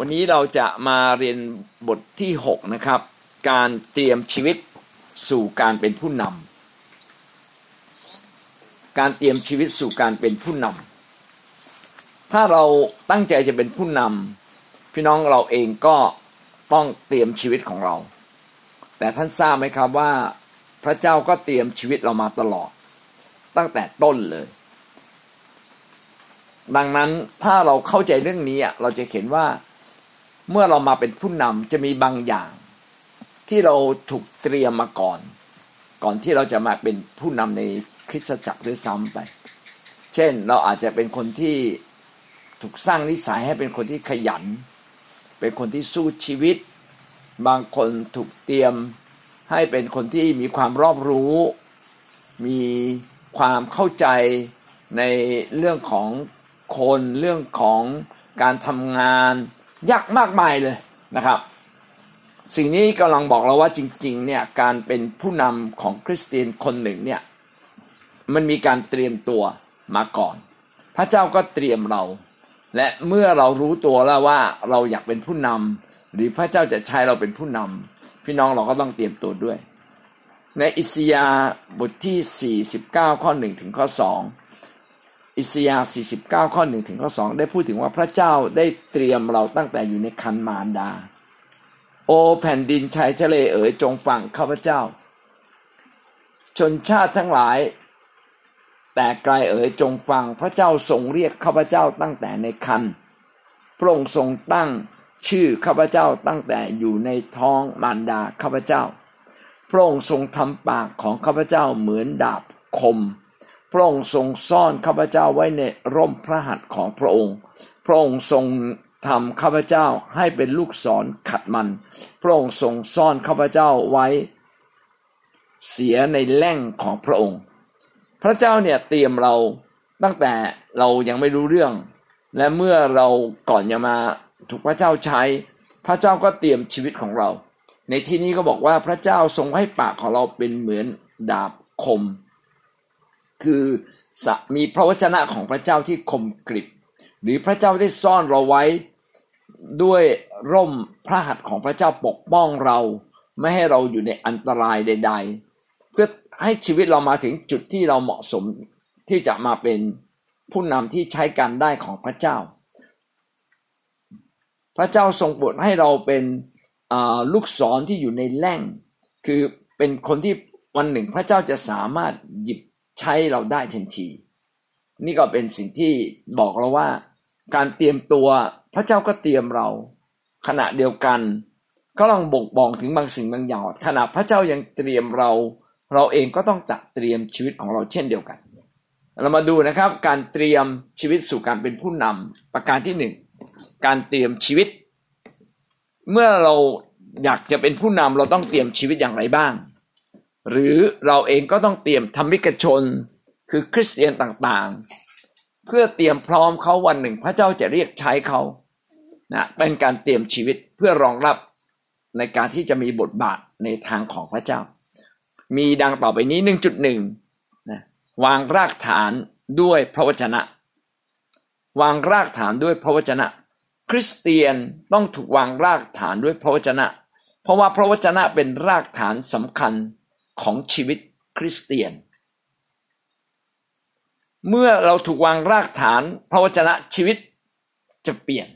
วันนี้เราจะมาเรียนบทที่6นะครับการเตรียมชีวิตสู่การเป็นผู้นำการเตรียมชีวิตสู่การเป็นผู้นำถ้าเราตั้งใจจะเป็นผู้นำพี่น้องเราเองก็ต้องเตรียมชีวิตของเราแต่ท่านทราบไหมครับว่าพระเจ้าก็เตรียมชีวิตเรามาตลอดตั้งแต่ต้นเลยดังนั้นถ้าเราเข้าใจเรื่องนี้เราจะเห็นว่าเมื่อเรามาเป็นผู้นำจะมีบางอย่างที่เราถูกเตรียมมาก่อนที่เราจะมาเป็นผู้นำในคริสตจักรด้วยซ้ำไปเช่นเราอาจจะเป็นคนที่ถูกสร้างนิสัยให้เป็นคนที่ขยันเป็นคนที่สู้ชีวิตบางคนถูกเตรียมให้เป็นคนที่มีความรอบรู้มีความเข้าใจในเรื่องของคนเรื่องของการทำงานยากมากมายเลยนะครับสิ่งนี้กำลังบอกเราว่าจริงๆเนี่ยการเป็นผู้นำของคริสเตียนคนหนึ่งเนี่ยมันมีการเตรียมตัวมาก่อนพระเจ้าก็เตรียมเราและเมื่อเรารู้ตัวแล้วว่าเราอยากเป็นผู้นำหรือพระเจ้าจะใช้เราเป็นผู้นำพี่น้องเราก็ต้องเตรียมตัวด้วยในอิสยาห์บทที่49ข้อ1ถึงข้อ2อิสยาห์49ข้อ1ถึงข้อ2ได้พูดถึงว่าพระเจ้าได้เตรียมเราตั้งแต่อยู่ในครรภ์มารดาโอแผ่นดินชายทะเลเอ๋ยจงฟังข้าพเจ้าชนชาติทั้งหลายแต่ไกลเอ๋ยจงฟังพระเจ้าทรงเรียกข้าพเจ้าตั้งแต่ในครรภ์พระองค์ทรงตั้งชื่อข้าพเจ้าตั้งแต่อยู่ในท้องมารดาข้าพเจ้าพระองค์ทรงทำปากของข้าพเจ้าเหมือนดาบคมพระองค์ทรงซ่อนข้าพเจ้าไว้ในร่มพระหัตถ์ของพระองค์พระองค์ทรงทำข้าพเจ้าให้เป็นลูกศรขัดมันพระองค์ทรงซ่อนข้าพเจ้าไว้เสียในแล่งของพระองค์พระเจ้าเนี่ยเตรียมเราตั้งแต่เรายังไม่รู้เรื่องและเมื่อเราก่อนจะมาถูกพระเจ้าใช้พระเจ้าก็เตรียมชีวิตของเราในที่นี้ก็บอกว่าพระเจ้าทรงให้ปากของเราเป็นเหมือนดาบคมคือมีพระวจนะของพระเจ้าที่คมกริบหรือพระเจ้าได้ซ่อนเราไว้ด้วยร่มพระหัตถ์ของพระเจ้าปกป้องเราไม่ให้เราอยู่ในอันตรายใดๆเพื่อให้ชีวิตเรามาถึงจุดที่เราเหมาะสมที่จะมาเป็นผู้นำที่ใช้การได้ของพระเจ้าพระเจ้าทรงโปรดให้เราเป็นลูกศรที่อยู่ในแล่งคือเป็นคนที่วันหนึ่งพระเจ้าจะสามารถหยิบใช้เราได้ทันทีนี่ก็เป็นสิ่งที่บอกเราว่าการเตรียมตัวพระเจ้าก็เตรียมเราขณะเดียวกันก็ลองบ่งบอกถึงบางสิ่งบางอย่างขณะพระเจ้ายังเตรียมเราเองก็ต้องจัดเตรียมชีวิตของเราเช่นเดียวกันเรามาดูนะครับการเตรียมชีวิตสู่การเป็นผู้นำประการที่หนึ่งการเตรียมชีวิตเมื่อเราอยากจะเป็นผู้นำเราต้องเตรียมชีวิตอย่างไรบ้างหรือเราเองก็ต้องเตรียมธรรมิกชนคือคริสเตียนต่างๆเพื่อเตรียมพร้อมเขาวันหนึ่งพระเจ้าจะเรียกใช้เขานะเป็นการเตรียมชีวิตเพื่อรองรับในการที่จะมีบทบาทในทางของพระเจ้ามีดังต่อไปนี้ 1.1 นะวางรากฐานด้วยพระวจนะวางรากฐานด้วยพระวจนะคริสเตียนต้องถูกวางรากฐานด้วยพระวจนะเพราะว่าพระวจนะเป็นรากฐานสำคัญของชีวิตคริสเตียนเมื่อเราถูกวางรากฐานพระวจนะชีวิตจะเปลี่ยน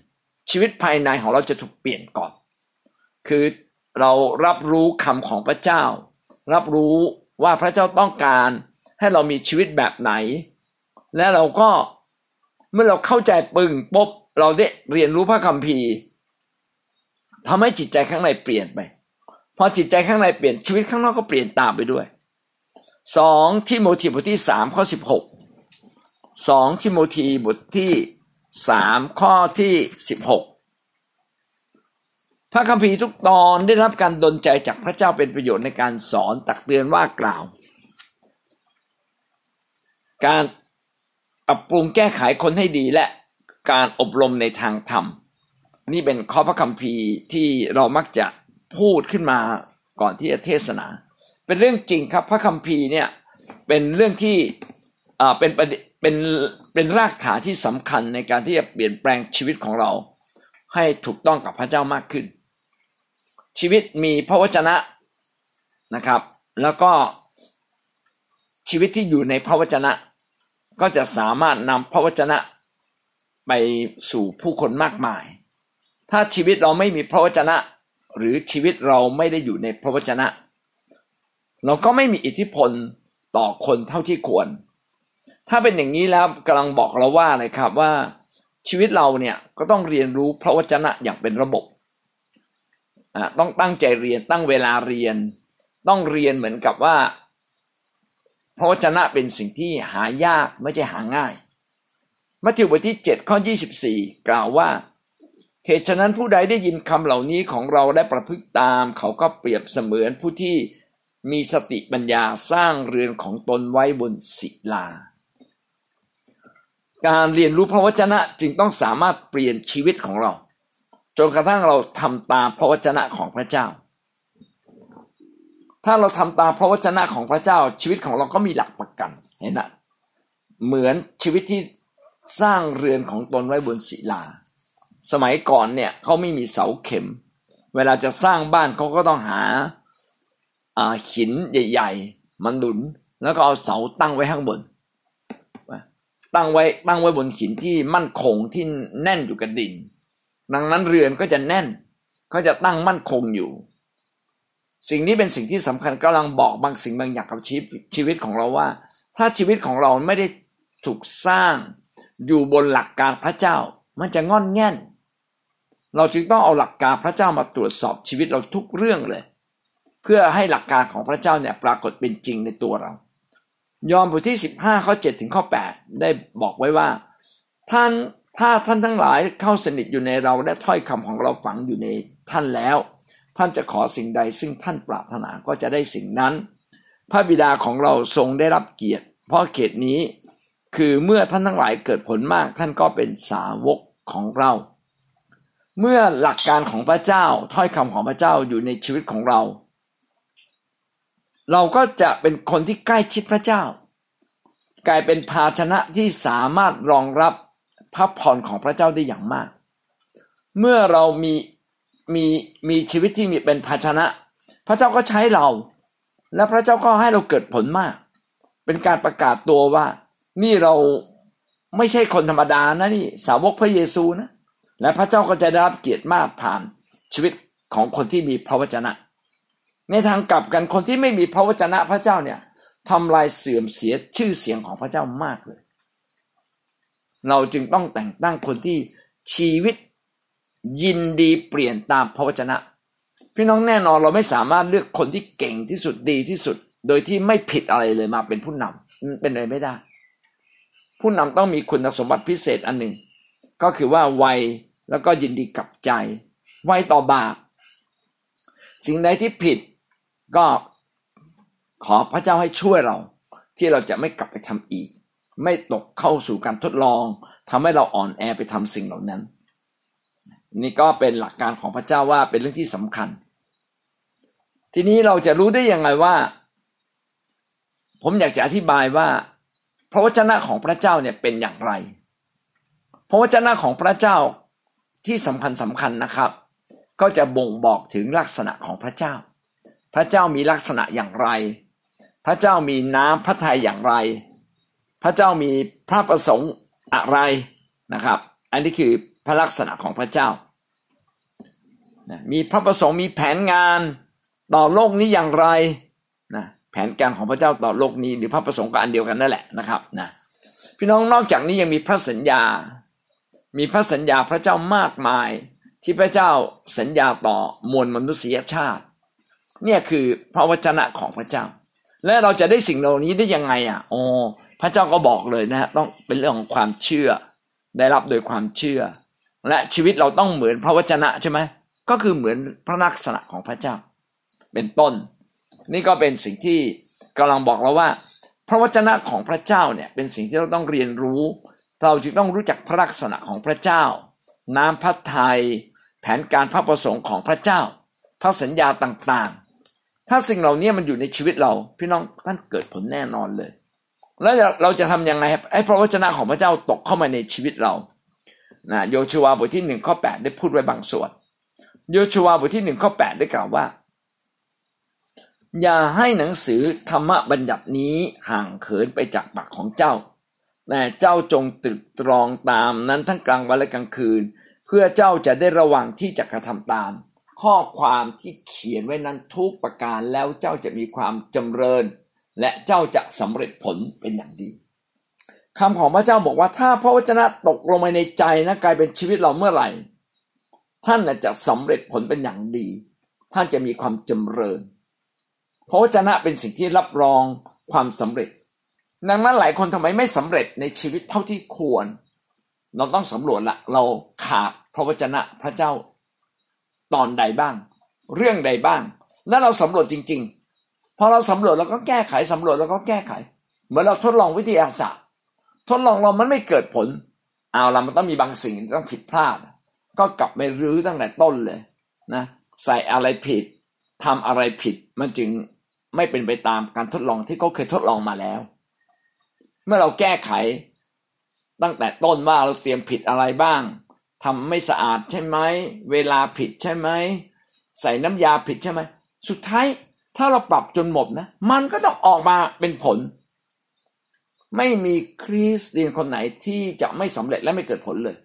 ชีวิตภายในของเราจะถูกเปลี่ยนก่อนคือเรารับรู้คำของพระเจ้ารับรู้ว่าพระเจ้าต้องการให้เรามีชีวิตแบบไหนและเราก็เมื่อเราเข้าใจปึ้งปุ๊บเราได้เรียนรู้พระคัมภีร์ทำให้จิตใจข้างในเปลี่ยนไปพอจิตใจข้างในเปลี่ยนชีวิตข้างนอกก็เปลี่ยนตามไปด้วย2ทิโมธีบทที่3ข้อ16 2ทิโมธีบทที่3ข้อที่16พระคัมภีร์ทุกตอนได้รับการดลใจจากพระเจ้าเป็นประโยชน์ในการสอนตักเตือนว่ากล่าวการปรับปรุงแก้ไขคนให้ดีและการอบรมในทางธรรมนี่เป็นข้อพระคัมภีร์ที่เรามักจะพูดขึ้นมาก่อนที่จะเทศนาเป็นเรื่องจริงครับพระคัมภีร์เนี่ยเป็นเรื่องที่เป็นรากฐานที่สำคัญในการที่จะเปลี่ยนแปลงชีวิตของเรา ให้ถูกต้องกับพระเจ้ามากขึ้นชีวิตมีพระวจนะนะครับแล้วก็ชีวิตที่อยู่ในพระวจนะก็จะสามารถนำพระวจนะไปสู่ผู้คนมากมายถ้าชีวิตเราไม่มีพระวจนะหรือชีวิตเราไม่ได้อยู่ในพระวจนะเราก็ไม่มีอิทธิพลต่อคนเท่าที่ควรถ้าเป็นอย่างนี้แล้วกำลังบอกเราว่าเลยครับว่าชีวิตเราเนี่ยก็ต้องเรียนรู้พระวจนะอย่างเป็นระบบต้องตั้งใจเรียนตั้งเวลาเรียนต้องเรียนเหมือนกับว่าพระวจนะเป็นสิ่งที่หายากไม่ใช่หาง่ายมัทธิวบทที่7ข้อ24กล่าวว่าเหตุฉะนั้นผู้ใดได้ยินคำเหล่านี้ของเราและประพฤติตามเขาก็เปรียบเสมือนผู้ที่มีสติปัญญาสร้างเรือนของตนไว้บนศิลาการเรียนรู้พระวจนะจึงต้องสามารถเปลี่ยนชีวิตของเราจนกระทั่งเราทำตามพระวจนะของพระเจ้าถ้าเราทำตามพระวจนะของพระเจ้าชีวิตของเราก็มีหลักประกันเห็นไหมเหมือนชีวิตที่สร้างเรือนของตนไว้บนศิลาสมัยก่อนเนี่ยเขาไม่มีเสาเข็มเวลาจะสร้างบ้านเขาก็ต้องหาหินใหญ่ๆมันหนุนแล้วก็เอาเสาตั้งไว้ข้างบนตั้งไว้บนหินที่มั่นคงที่แน่นอยู่กับดินดังนั้นเรือนก็จะแน่นก็จะตั้งมั่นคงอยู่สิ่งนี้เป็นสิ่งที่สำคัญกำลังบอกบางสิ่งบางอย่างกับชีวิตของเราว่าถ้าชีวิตของเราไม่ได้ถูกสร้างอยู่บนหลักการพระเจ้ามันจะงอนแง่นเราจึงต้องเอาหลักการพระเจ้ามาตรวจสอบชีวิตเราทุกเรื่องเลยเพื่อให้หลักการของพระเจ้าเนี่ยปรากฏเป็นจริงในตัวเรายอห์นบทที่15ข้อ7ถึงข้อ8ได้บอกไว้ว่าถ้าท่านทั้งหลายเข้าสนิทอยู่ในเราและถ้อยคำของเราฝังอยู่ในท่านแล้วท่านจะขอสิ่งใดซึ่งท่านปรารถนาก็จะได้สิ่งนั้นพระบิดาของเราทรงได้รับเกียรติเพราะเกียรตินี้คือเมื่อท่านทั้งหลายเกิดผลมากท่านก็เป็นสาวกของเราเมื่อหลักการของพระเจ้าถ้อยคำของพระเจ้าอยู่ในชีวิตของเราเราก็จะเป็นคนที่ใกล้ชิดพระเจ้ากลายเป็นภาชนะที่สามารถรองรับพระพรของพระเจ้าได้อย่างมากเมื่อเรามีชีวิตที่มีเป็นภาชนะพระเจ้าก็ใช้เราและพระเจ้าก็ให้เราเกิดผลมากเป็นการประกาศตัวว่านี่เราไม่ใช่คนธรรมดานะนี่สาวกพระเยซูนะและพระเจ้าก็จะได้รับเกียรติมากผ่านชีวิตของคนที่มีพระวจนะในทางกลับกันคนที่ไม่มีพระวจนะพระเจ้าเนี่ยทำลายเสื่อมเสียชื่อเสียงของพระเจ้ามากเลยเราจึงต้องแต่งตั้งคนที่ชีวิตยินดีเปลี่ยนตามพระวจนะพี่น้องแน่นอนเราไม่สามารถเลือกคนที่เก่งที่สุดดีที่สุดโดยที่ไม่ผิดอะไรเลยมาเป็นผู้นำเป็นอะไรไม่ได้ผู้นำต้องมีคุณสมบัติพิเศษอันหนึ่งก็คือว่าไวแล้วก็ยินดีกลับใจไวต่อบาปสิ่งใดที่ผิดก็ขอพระเจ้าให้ช่วยเราที่เราจะไม่กลับไปทำอีกไม่ตกเข้าสู่การทดลองทำให้เราอ่อนแอไปทำสิ่งเหล่านั้นนี่ก็เป็นหลักการของพระเจ้าว่าเป็นเรื่องที่สำคัญทีนี้เราจะรู้ได้ยังไงว่าผมอยากจะอธิบายว่าพระวจนะของพระเจ้าเนี่ยเป็นอย่างไรพระวจนะของพระเจ้าที่สำคัญนะครับก็จะบ่งบอกถึงลักษณะของพระเจ้าพระเจ้ามีลักษณะอย่างไรพระเจ้ามีน้ำพระทัยอย่างไรพระเจ้ามีพระประสงค์อะไรนะครับอันนี้คือพระลักษณะของพระเจ้ามีพระประสงค์มีแผนงานต่อโลกนี้อย่างไรนะแผนการของพระเจ้าต่อโลกนี้หรือพระประสงค์ก็อันเดียวกันนั่นแหละนะครับนะพี่น้องนอกจากนี้ยังมีพระสัญญามีพระสัญญาพระเจ้ามากมายที่พระเจ้าสัญญาต่อมวลมนุษยชาติเนี่ยคือพระวจนะของพระเจ้าและเราจะได้สิ่งเหล่านี้ได้ยังไงอ๋อพระเจ้าก็บอกเลยนะต้องเป็นเรื่องของความเชื่อได้รับโดยความเชื่อและชีวิตเราต้องเหมือนพระวจนะใช่ไหมก็คือเหมือนพระลักษณะของพระเจ้าเป็นต้นนี่ก็เป็นสิ่งที่กำลังบอกเราว่าพระวจนะของพระเจ้าเนี่ยเป็นสิ่งที่เราต้องเรียนรู้เราจึงต้องรู้จักพระลักษณะของพระเจ้าน้ำพระทัยแผนการพระประสงค์ของพระเจ้าพระสัญญาต่างๆถ้าสิ่งเหล่านี้มันอยู่ในชีวิตเราพี่น้องท่านเกิดผลแน่นอนเลยแล้วเราจะทำยังไงให้พระวจนะของพระเจ้าตกเข้ามาในชีวิตเรา นะโยชูวาบทที่1ข้อ8ได้พูดไว้บางส่วนโยชูวาบทที่1ข้อ8ได้กล่าวว่าอย่าให้หนังสือธรรมบัญญัตินี้ห่างเขินไปจากปากของเจ้าแต่เจ้าจงตรึกตรองตามนั้นทั้งกลางวันและกลางคืนเพื่อเจ้าจะได้ระวังที่จะกระทำตามข้อความที่เขียนไว้นั้นทุกประการแล้วเจ้าจะมีความจำเริญและเจ้าจะสำเร็จผลเป็นอย่างดีคำของพระเจ้าบอกว่าถ้าพระวจนะตกลงไปในใจนะกลายเป็นชีวิตเราเมื่อไหร่ท่านจะสำเร็จผลเป็นอย่างดีท่านจะมีความจำเริญพระวจนะเป็นสิ่งที่รับรองความสำเร็จดังนั้นหลายคนทำไมไม่สำเร็จในชีวิตเท่าที่ควรเราต้องสำรวจละเราขาดพระวจนะพระเจ้าตอนใดบ้างเรื่องใดบ้างแล้วเราสำรวจจริงๆพอเราสำรวจเราก็แก้ไขสำรวจเราก็แก้ไขเหมือนเราทดลองวิทยาศาสตร์ทดลองเรามันไม่เกิดผลเอาละมันต้องมีบางสิ่งต้องผิดพลาดก็กลับไปรื้อตั้งแต่ต้นเลยนะใส่อะไรผิดทำอะไรผิดมันจึงไม่เป็นไปตามการทดลองที่เขาเคยทดลองมาแล้วเมื่อเราแก้ไขตั้งแต่ต้นว่าเราเตรียมผิดอะไรบ้างทำไม่สะอาดใช่ไหมเวลาผิดใช่ไหมใส่น้ำยาผิดใช่ไหมสุดท้ายถ้าเราปรับจนหมดนะมันก็ต้องออกมาเป็นผลไม่มีคริสเตียนคนไหนที่จะไม่สำเร็จและไม่เกิดผลเลย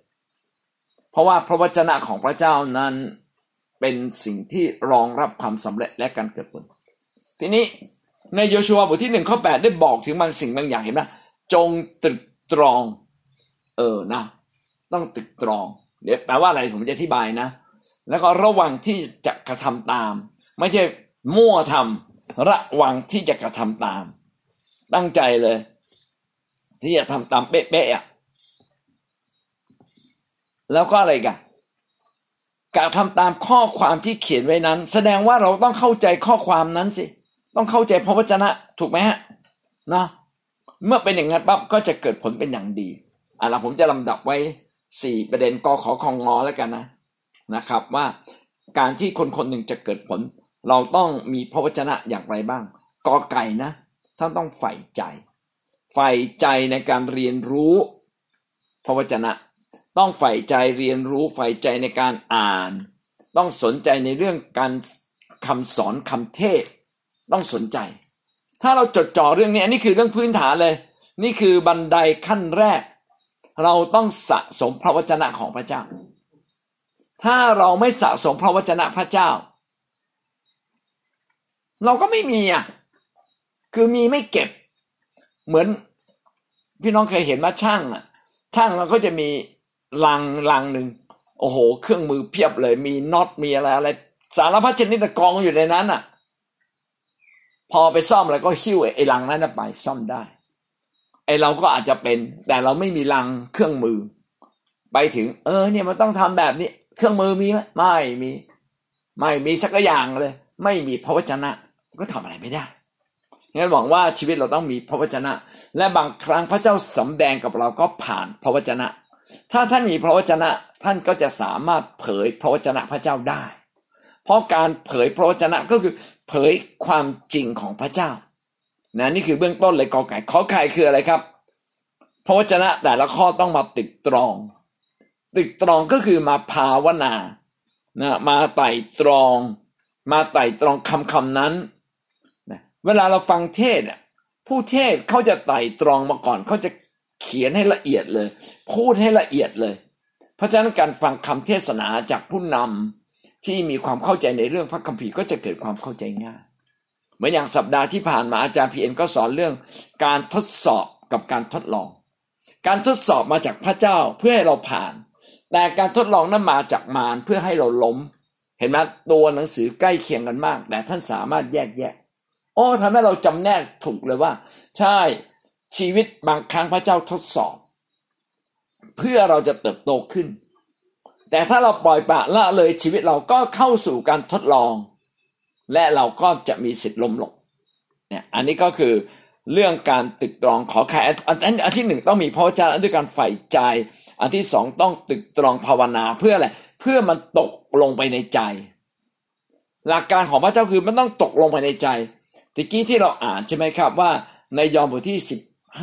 เพราะว่าพระวจนะของพระเจ้านั้นเป็นสิ่งที่รองรับความสำเร็จและการเกิดผลทีนี้ในโยชูวาบทที่1ข้อ8ได้บอกถึงบางสิ่งบางอย่างเห็นไหมจงตรึกตรองนะต้องตรึกตรองเดี๋ยวแปลว่าอะไรผมจะอธิบายนะแล้วก็ระวังที่จะกระทำตามไม่ใช่มั่วทำระวังที่จะกระทำตามตั้งใจเลยที่จะทำตามเป๊ะๆแล้วก็อะไรกันการทำตามข้อความที่เขียนไว้นั้นแสดงว่าเราต้องเข้าใจข้อความนั้นสิต้องเข้าใจพระวจนะถูกไหมฮะนะเมื่อเป็นอย่างนั้นปั๊บก็จะเกิดผลเป็นอย่างดีแล้วผมจะลำดับไว้4ประเด็นกขคงแล้วกันนะครับว่าการที่คนๆหนึ่งจะเกิดผลเราต้องมีพระวจนะอย่างไรบ้างกไก่นะท่านต้องใฝ่ใจในการเรียนรู้พระวจนะต้องใฝ่ใจเรียนรู้ใฝ่ใจในการอ่านต้องสนใจในเรื่องการคำสอนคำเทศต้องสนใจถ้าเราจดจ่อเรื่องนี้นี่คือเรื่องพื้นฐานเลยนี่คือบันไดขั้นแรกเราต้องสะสมพระวจนะของพระเจ้าถ้าเราไม่สะสมพระวจนะพระเจ้าเราก็ไม่มีคือมีไม่เก็บเหมือนพี่น้องเคยเห็นว่าช่างเราก็จะมีลังหนึ่งโอ้โหเครื่องมือเพียบเลยมีน็อตมีอะไรสารพัดชนิดกองอยู่ในนั้นพอไปซ่อมแล้วก็หิ้วไอ้ลังนั้นไปซ่อมได้ไอ้เราก็อาจจะเป็นแต่เราไม่มีลังเครื่องมือไปถึงเนี่ยมันต้องทำแบบนี้เครื่องมือมีไหมไม่มีสักอย่างเลยไม่มีพระวจนะก็ทำอะไรไม่ได้งั้นหวังว่าชีวิตเราต้องมีพระวจนะและบางครั้งพระเจ้าสำแดงกับเราก็ผ่านพระวจนะถ้าท่านมีพระวจนะท่านก็จะสามารถเผยพระวจนะพระเจ้าได้เพราะการเผยพระวจนะก็คือเผยความจริงของพระเจ้านะนี่คือเบื้องต้นเลยกอไก่ขอไข่คืออะไรครับพระวจนะแต่ละข้อต้องมาตรึกตรองก็คือมาภาวนานะมาไต่ตรองคำนั้นนะเวลาเราฟังเทศผู้เทศเขาจะไต่ตรองมาก่อนเขาจะเขียนให้ละเอียดเลยพูดให้ละเอียดเลยเพราะฉะนั้นการฟังคำเทศนาจากผู้นำที่มีความเข้าใจในเรื่องพระคัมภีร์ก็จะเกิดความเข้าใจง่ายเหมือนอย่างสัปดาห์ที่ผ่านมาอาจารย์พีเอ็นก็สอนเรื่องการทดสอบกับการทดลองการทดสอบมาจากพระเจ้าเพื่อให้เราผ่านแต่การทดลองนั้นมาจากมารเพื่อให้เราล้มเห็นไหมตัวหนังสือใกล้เคียงกันมากแต่ท่านสามารถแยกแยะทำให้เราจำแนกถูกเลยว่าใช่ชีวิตบางครั้งพระเจ้าทดสอบเพื่อเราจะเติบโตขึ้นแต่ถ้าเราปล่อยปละละเลยชีวิตเราก็เข้าสู่การทดลองและเราก็จะมีสิทธิ์ล้มลงเนี่ยอันนี้ก็คือเรื่องการตรึกตรองขอไข่อันที่หนึ่งต้องมีพระวจนะด้วยการใฝ่ใจอันที่สองต้องตรึกตรองภาวนาเพื่ออะไรเพื่อมันตกลงไปในใจหลักการของพระเจ้าคือมันต้องตกลงไปในใจตะกี้ที่เราอ่านใช่ไหมครับว่าในยอห์นบทที่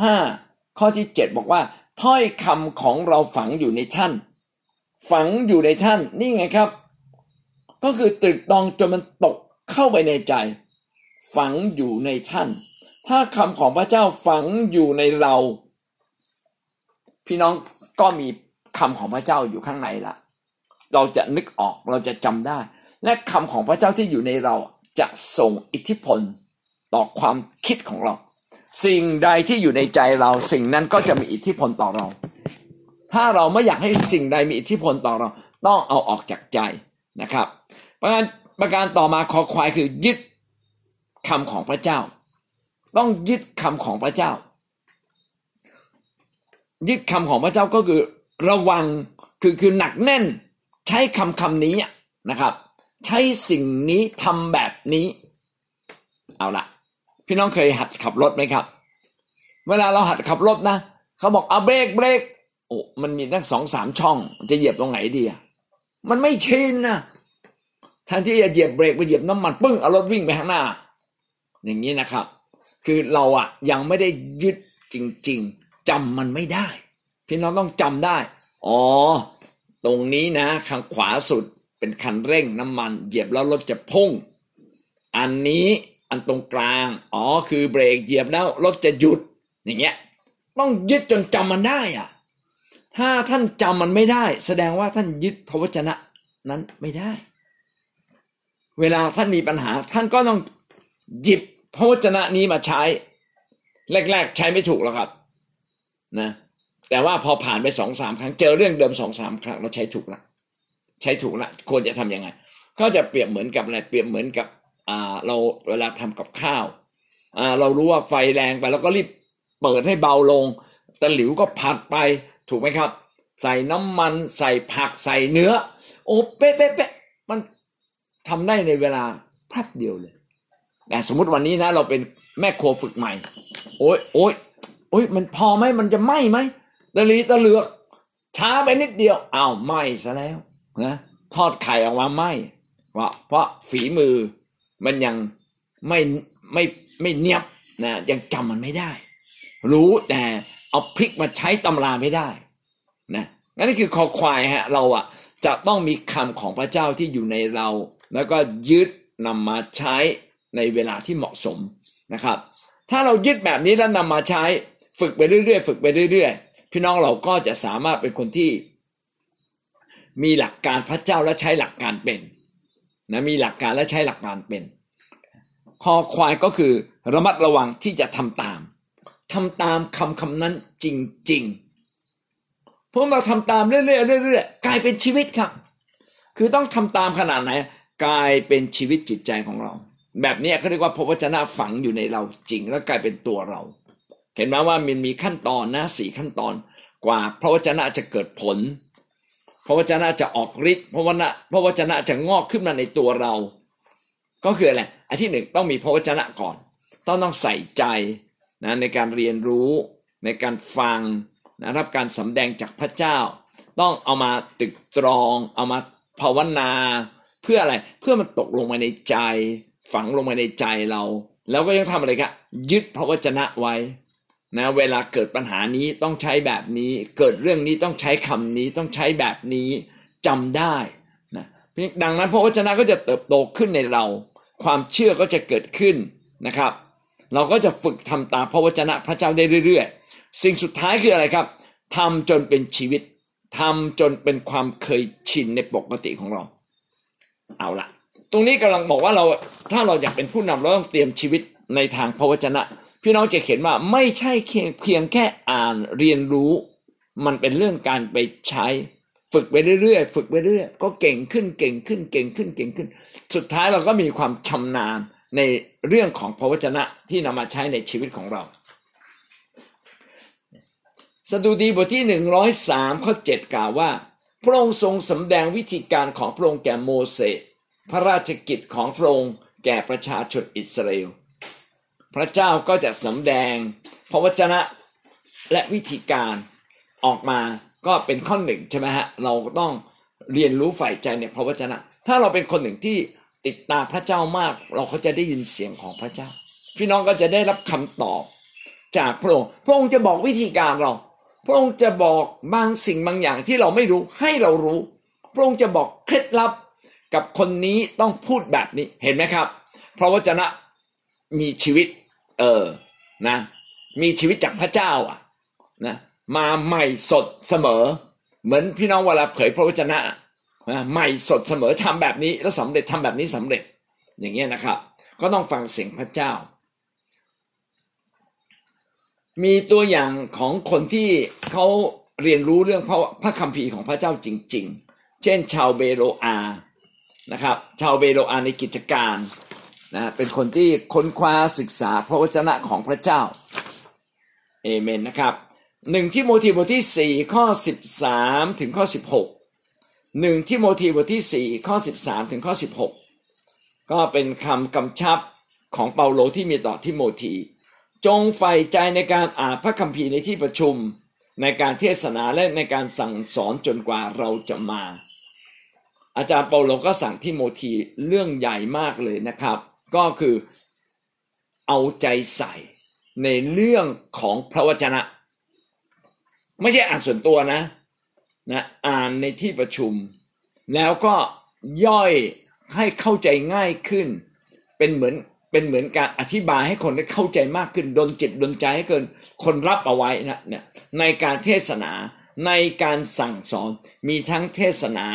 15ข้อที่7บอกว่าถ้อยคำของเราฝังอยู่ในท่าน ฝังอยู่ในท่านนี่ไงครับก็คือตรึกตรองจนมันตกเข้าไปในใจฝังอยู่ในท่านถ้าคำของพระเจ้าฝังอยู่ในเราพี่น้องก็มีคำของพระเจ้าอยู่ข้างในละเราจะนึกออกเราจะจำได้และคำของพระเจ้าที่อยู่ในเราจะส่งอิทธิพลต่อความคิดของเราสิ่งใดที่อยู่ในใจเราสิ่งนั้นก็จะมีอิทธิพลต่อเราถ้าเราไม่อยากให้สิ่งใดมีอิทธิพลต่อเราต้องเอาออกจากใจนะครับประการต่อมาคอควายคือยึดคำของพระเจ้าต้องยึดคำของพระเจ้ายึดคำของพระเจ้าก็คือระวังคือหนักแน่นใช้คำนี้นะครับใช้สิ่งนี้ทำแบบนี้เอาล่ะพี่น้องเคยหัดขับรถไหมครับเวลาเราหัดขับรถนะเขาบอกเอาเบรกโอ้มันมีตั้ง 2-3 ช่องจะเหยียบตรงไหนดีอ่ะมันไม่ชินนะแทนที่จะเหยียบเบรกไปเหยียบน้ำมันปึ้งเอารถวิ่งไปข้างหน้าอย่างนี้นะครับคือเราอ่ะยังไม่ได้ยึดจริงๆจำมันไม่ได้พี่น้องต้องจำได้อ๋อตรงนี้นะข้างขวาสุดเป็นคันเร่งน้ำมันเหยียบแล้วรถจะพุ่งอันนี้อันตรงกลางอ๋อคือเบรกเหยียบแล้วรถจะหยุดอย่างเงี้ยต้องยึดจนจำมันได้อ่ะถ้าท่านจำมันไม่ได้แสดงว่าท่านยึดพระวจนะนั้นไม่ได้เวลาท่านมีปัญหาท่านก็ต้องหยิบพระวจนะนี้มาใช้แรกๆใช้ไม่ถูกหรอกครับนะแต่ว่าพอผ่านไป 2-3 ครั้งเจอเรื่องเดิม 2-3 ครั้งเราใช้ถูกละควรจะทำยังไงก็จะเปรียบเหมือนกับอะไรเปรียบเหมือนกับเราเวลาทำกับข้าวเรารู้ว่าไฟแรงไปแล้วก็รีบเปิดให้เบาลงตะหลิวก็ผัดไปถูกไหมครับใส่น้ำมันใส่ผักใส่เนื้อโอ้เป๊ะมันทำได้ในเวลาแป๊บเดียวเลยแต่สมมติวันนี้นะเราเป็นแม่ครัวฝึกใหม่โอ้ยมันพอไหมมันจะไหมไหมตะลีตะเลือกช้าไปนิดเดียวอ้าวไหมซะแล้วนะทอดไข่ออกมาไหมเพราะฝีมือมันยังไม่เนียบนะยังจำมันไม่ได้รู้แต่เอาพริกมาใช้ตำราไม่ได้นะนั่นคือคอควายฮะเราอ่ะจะต้องมีคำของพระเจ้าที่อยู่ในเราแล้วก็ยึดนำมาใช้ในเวลาที่เหมาะสมนะครับถ้าเรายึดแบบนี้แล้วนำมาใช้ฝึกไปเรื่อยๆพี่น้องเราก็จะสามารถเป็นคนที่มีหลักการพระเจ้าและใช้หลักการเป็นนะมีหลักการและใช้หลักการเป็นคอควายก็คือระมัดระวังที่จะทำตามคำนั้นจริงๆพวกเราทำตามเรื่อยกลายเป็นชีวิตครับคือต้องทำตามขนาดไหนกลายเป็นชีวิตจิตใจของเราแบบนี้เขาเรียกว่าพระวจนะฝังอยู่ในเราจริงแล้วกลายเป็นตัวเราเห็นไหมว่ามันมีขั้นตอนนะ4ขั้นตอนกว่าพระวจนะจะเกิดผลพระวจนะจะออกฤทธิ์พระวจนะจะงอกขึ้นมาในตัวเราก็คืออะไรอันที่หนึ่งต้องมีพระวจนะก่อนต้องใส่ใจนะในการเรียนรู้ในการฟังนะรับการสำแดงจากพระเจ้าต้องเอามาตรึกตรองเอามาภาวนาเพื่ออะไรเพื่อมันตกลงมาในใจฝังลงมาในใจเราแล้วก็ยังทำอะไรครับยึดพระวจนะไว้นะเวลาเกิดปัญหานี้ต้องใช้แบบนี้เกิดเรื่องนี้ต้องใช้คำนี้ต้องใช้แบบนี้จำได้นะดังนั้นพระวจนะก็จะเติบโตขึ้นในเราความเชื่อก็จะเกิดขึ้นนะครับเราก็จะฝึกทำตามพระวจนะพระเจ้าได้เรื่อยๆสิ่งสุดท้ายคืออะไรครับทำจนเป็นชีวิตทำจนเป็นความเคยชินในปกติของเราเอาล่ะตรงนี้กำลังบอกว่าเราถ้าเราอยากเป็นผู้นำเราต้องเตรียมชีวิตในทางพระวจนะพี่น้องจะเห็นว่าไม่ใช่เพียงแค่อ่านเรียนรู้มันเป็นเรื่องการไปใช้ฝึกไปเรื่อยก็เก่งขึ้นสุดท้ายเราก็มีความชำนาญในเรื่องของพระวจนะที่นำมาใช้ในชีวิตของเราสดุดีบทที่103ข้อ7กล่าวว่าพระองค์ทรงสำแดงวิธีการของพระองค์แก่โมเสสพระราชกิจของพระองค์แก่ประชาชนอิสราเอลพระเจ้าก็จะสำแดงพระวจนะและวิธีการออกมาก็เป็นข้อหนึ่งใช่ไหมฮะเราต้องเรียนรู้ใฝ่ใจในพระวจนะถ้าเราเป็นคนหนึ่งที่ติดตามพระเจ้ามากเราก็จะได้ยินเสียงของพระเจ้าพี่น้องก็จะได้รับคำตอบจากพระองค์พระองค์จะบอกวิธีการเราพระองค์จะบอกบางสิ่งบางอย่างที่เราไม่รู้ให้เรารู้ พระองค์จะบอกเคล็ดลับกับคนนี้ต้องพูดแบบนี้เห็นไหมครับเพราะวจนะมีชีวิตนะมีชีวิตจากพระเจ้าอ่ะนะมาใหม่สดเสมอเหมือนพี่น้องเวลาเผยพระวจนะใหม่สดเสมอทำแบบนี้แล้วสำเร็จทำแบบนี้สำเร็จอย่างเงี้ยนะครับก็ต้องฟังเสียงพระเจ้ามีตัวอย่างของคนที่เขาเรียนรู้เรื่องพระคัมภีร์ของพระเจ้าจริงๆเช่นชาวเบโรอานะครับชาวเบโรอาในกิจการนะเป็นคนที่ค้นคว้าศึกษาพระวจนะของพระเจ้าเอเมนนะครับ1ทิโมธีบทที่4ข้อ13ถึงข้อ16 1ทิโมธีบทที่4ข้อ13ถึงข้อ16ก็เป็นคำกำชับของเปาโลที่มีต่อทิโมธีจงใฝ่ใจในการอ่านพระคัมภีร์ในที่ประชุมในการเทศนาและในการสั่งสอนจนกว่าเราจะมาอาจารย์เปาโลก็สั่งทิโมธีเรื่องใหญ่มากเลยนะครับก็คือเอาใจใส่ในเรื่องของพระวจนะไม่ใช่อ่านส่วนตัวนะอ่านในที่ประชุมแล้วก็ย่อยให้เข้าใจง่ายขึ้นเป็นเหมือนการอธิบายให้คนได้เข้าใจมากขึ้นดลจิตดลใจให้เกินคนรับเอาไว้นะเนี่ยในการเทศนาในการสั่งสอนมีทั้งเทศนา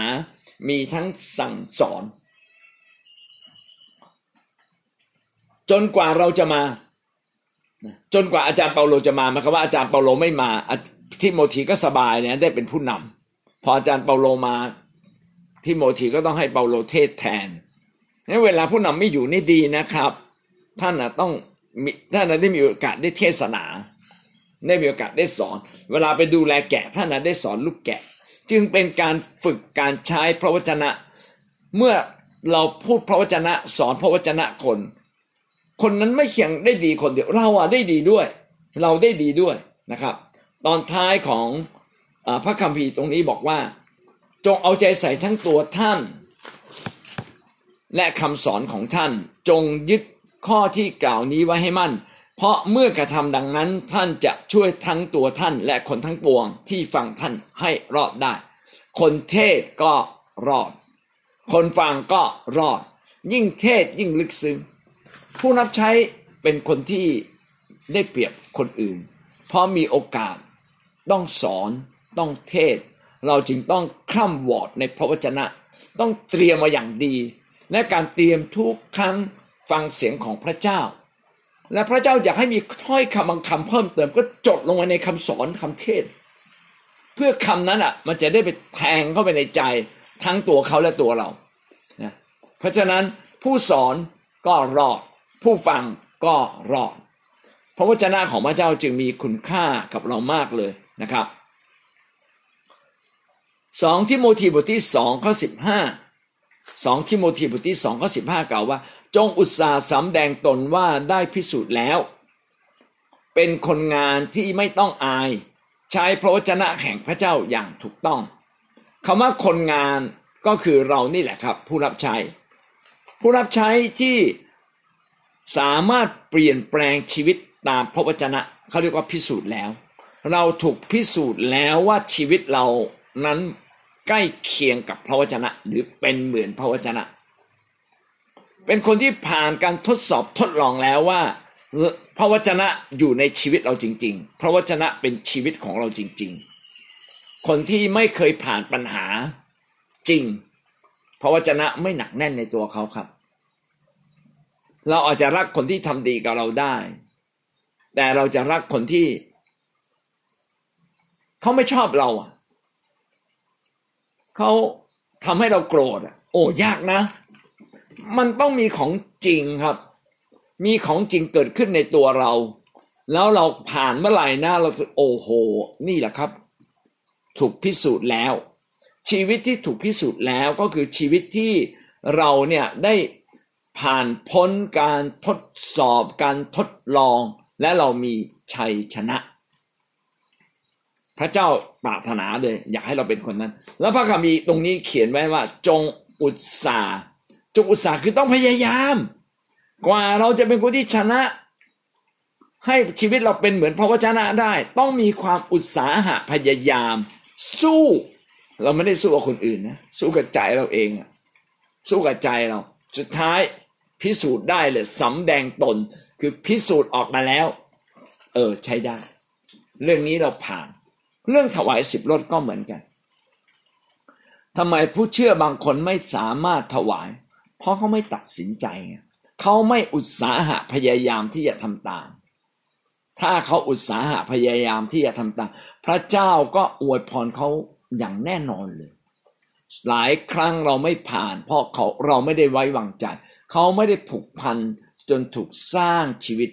มีทั้งสั่งสอนจนกว่าเราจะมาจนกว่าอาจารย์เปาโลจะมาหมายความว่าอาจารย์เปาโลไม่มาทิโมธีก็สบายเนี่ยได้เป็นผู้นำพออาจารย์เปาโลมาทิโมธีก็ต้องให้เปาโลเทศแทนงั้นเวลาผู้นำไม่อยู่นี่ดีนะครับท่านน่ะได้มีโอกาสได้เทศนาได้มีโอกาสได้สอนเวลาไปดูแลแกะท่านน่ะได้สอนลูกแกะจึงเป็นการฝึกการใช้พระวจนะเมื่อเราพูดพระวจนะสอนพระวจนะคนนั้นไม่เพียงได้ดีคนเดียวเราอ่ะได้ดีด้วยเราได้ดีด้วยนะครับตอนท้ายของพระคัมภีร์ตรงนี้บอกว่าจงเอาใจใส่ทั้งตัวท่านและคำสอนของท่านจงยึดข้อที่กล่าวนี้ไว้ให้มั่นเพราะเมื่อกระทำดังนั้นท่านจะช่วยทั้งตัวท่านและคนทั้งปวงที่ฟังท่านให้รอดได้คนเทศก็รอดคนฟังก็รอดยิ่งเทศยิ่งลึกซึ้งผู้รับใช้เป็นคนที่ได้เปรียบคนอื่นเพราะมีโอกาสต้องสอนต้องเทศเราจึงต้องคร่ำวอร์ดในพระวจนะต้องเตรียมมาอย่างดีและการเตรียมทุกครั้งฟังเสียงของพระเจ้าและพระเจ้าอยากให้มีถ้อยคำบางคำเพิ่มเติมก็จดลงไว้ในคำสอนคำเทศเพื่อคำนั้นมันจะได้ไปแทงเข้าไปในใจทั้งตัวเขาและตัวเรานะเพราะฉะนั้นผู้สอนก็รอดผู้ฟังก็รอดพระวจนะของพระเจ้าจึงมีคุณค่ากับเรามากเลยนะครับ2ทิโมธีบทที่2ข้อ152ทิโมธีบทที่2ข้อ15กล่าวว่าจงอุตสาห์สำแดงตนว่าได้พิสูจน์แล้วเป็นคนงานที่ไม่ต้องอายใช้พระวจนะแห่งพระเจ้าอย่างถูกต้องคำว่าคนงานก็คือเรานี่แหละครับผู้รับใช้ผู้รับใช้ที่สามารถเปลี่ยนแปลงชีวิตตามพระวจนะเขาเรียกว่าพิสูจน์แล้วเราถูกพิสูจน์แล้วว่าชีวิตเรานั้นใกล้เคียงกับพระวจนะหรือเป็นเหมือนพระวจนะเป็นคนที่ผ่านการทดสอบทดลองแล้วว่าพระวจนะอยู่ในชีวิตเราจริงๆพระวจนะเป็นชีวิตของเราจริงๆคนที่ไม่เคยผ่านปัญหาจริงพระวจนะไม่หนักแน่นในตัวเขาครับเราอาจจะรักคนที่ทำดีกับเราได้แต่เราจะรักคนที่เขาไม่ชอบเราเขาทำให้เราโกรธโอ้ยากนะมันต้องมีของจริงครับมีของจริงเกิดขึ้นในตัวเราแล้วเราผ่านเมื่อไหร่นะเราโอ้โหนี่แหละครับถูกพิสูจน์แล้วชีวิตที่ถูกพิสูจน์แล้วก็คือชีวิตที่เราเนี่ยได้ผ่านพ้นการทดสอบการทดลองและเรามีชัยชนะพระเจ้าปรารถนาเลยอยากให้เราเป็นคนนั้นแล้วพระคัมภีร์ตรงนี้เขียนไว้ว่าจงอุตสาห์คือต้องพยายามกว่าเราจะเป็นคนที่ชนะให้ชีวิตเราเป็นเหมือนพระวจนะได้ต้องมีความอุตสาหะพยายามสู้ เราไม่ได้สู้กับคนอื่นนะสู้กับใจเราเองสู้กับใจเราสุดท้ายพิสูจน์ได้เลยสำแดงตนคือพิสูจน์ออกมาแล้วใช้ได้เรื่องนี้เราผ่านเรื่องถวายสิบรถก็เหมือนกันทำไมผู้เชื่อบางคนไม่สามารถถวายเพราะเขาไม่ตัดสินใจเขาไม่อุตสาหะพยายามที่จะทำตามถ้าเขาอุตสาหะพยายามที่จะทำตามพระเจ้าก็อวยพรเขาอย่างแน่นอนเลยหลายครั้งเราไม่ผ่านเพราะเราไม่ได้ไว้วางใจเขาไม่ได้ผูกพันจนถูกสร้างชีวิต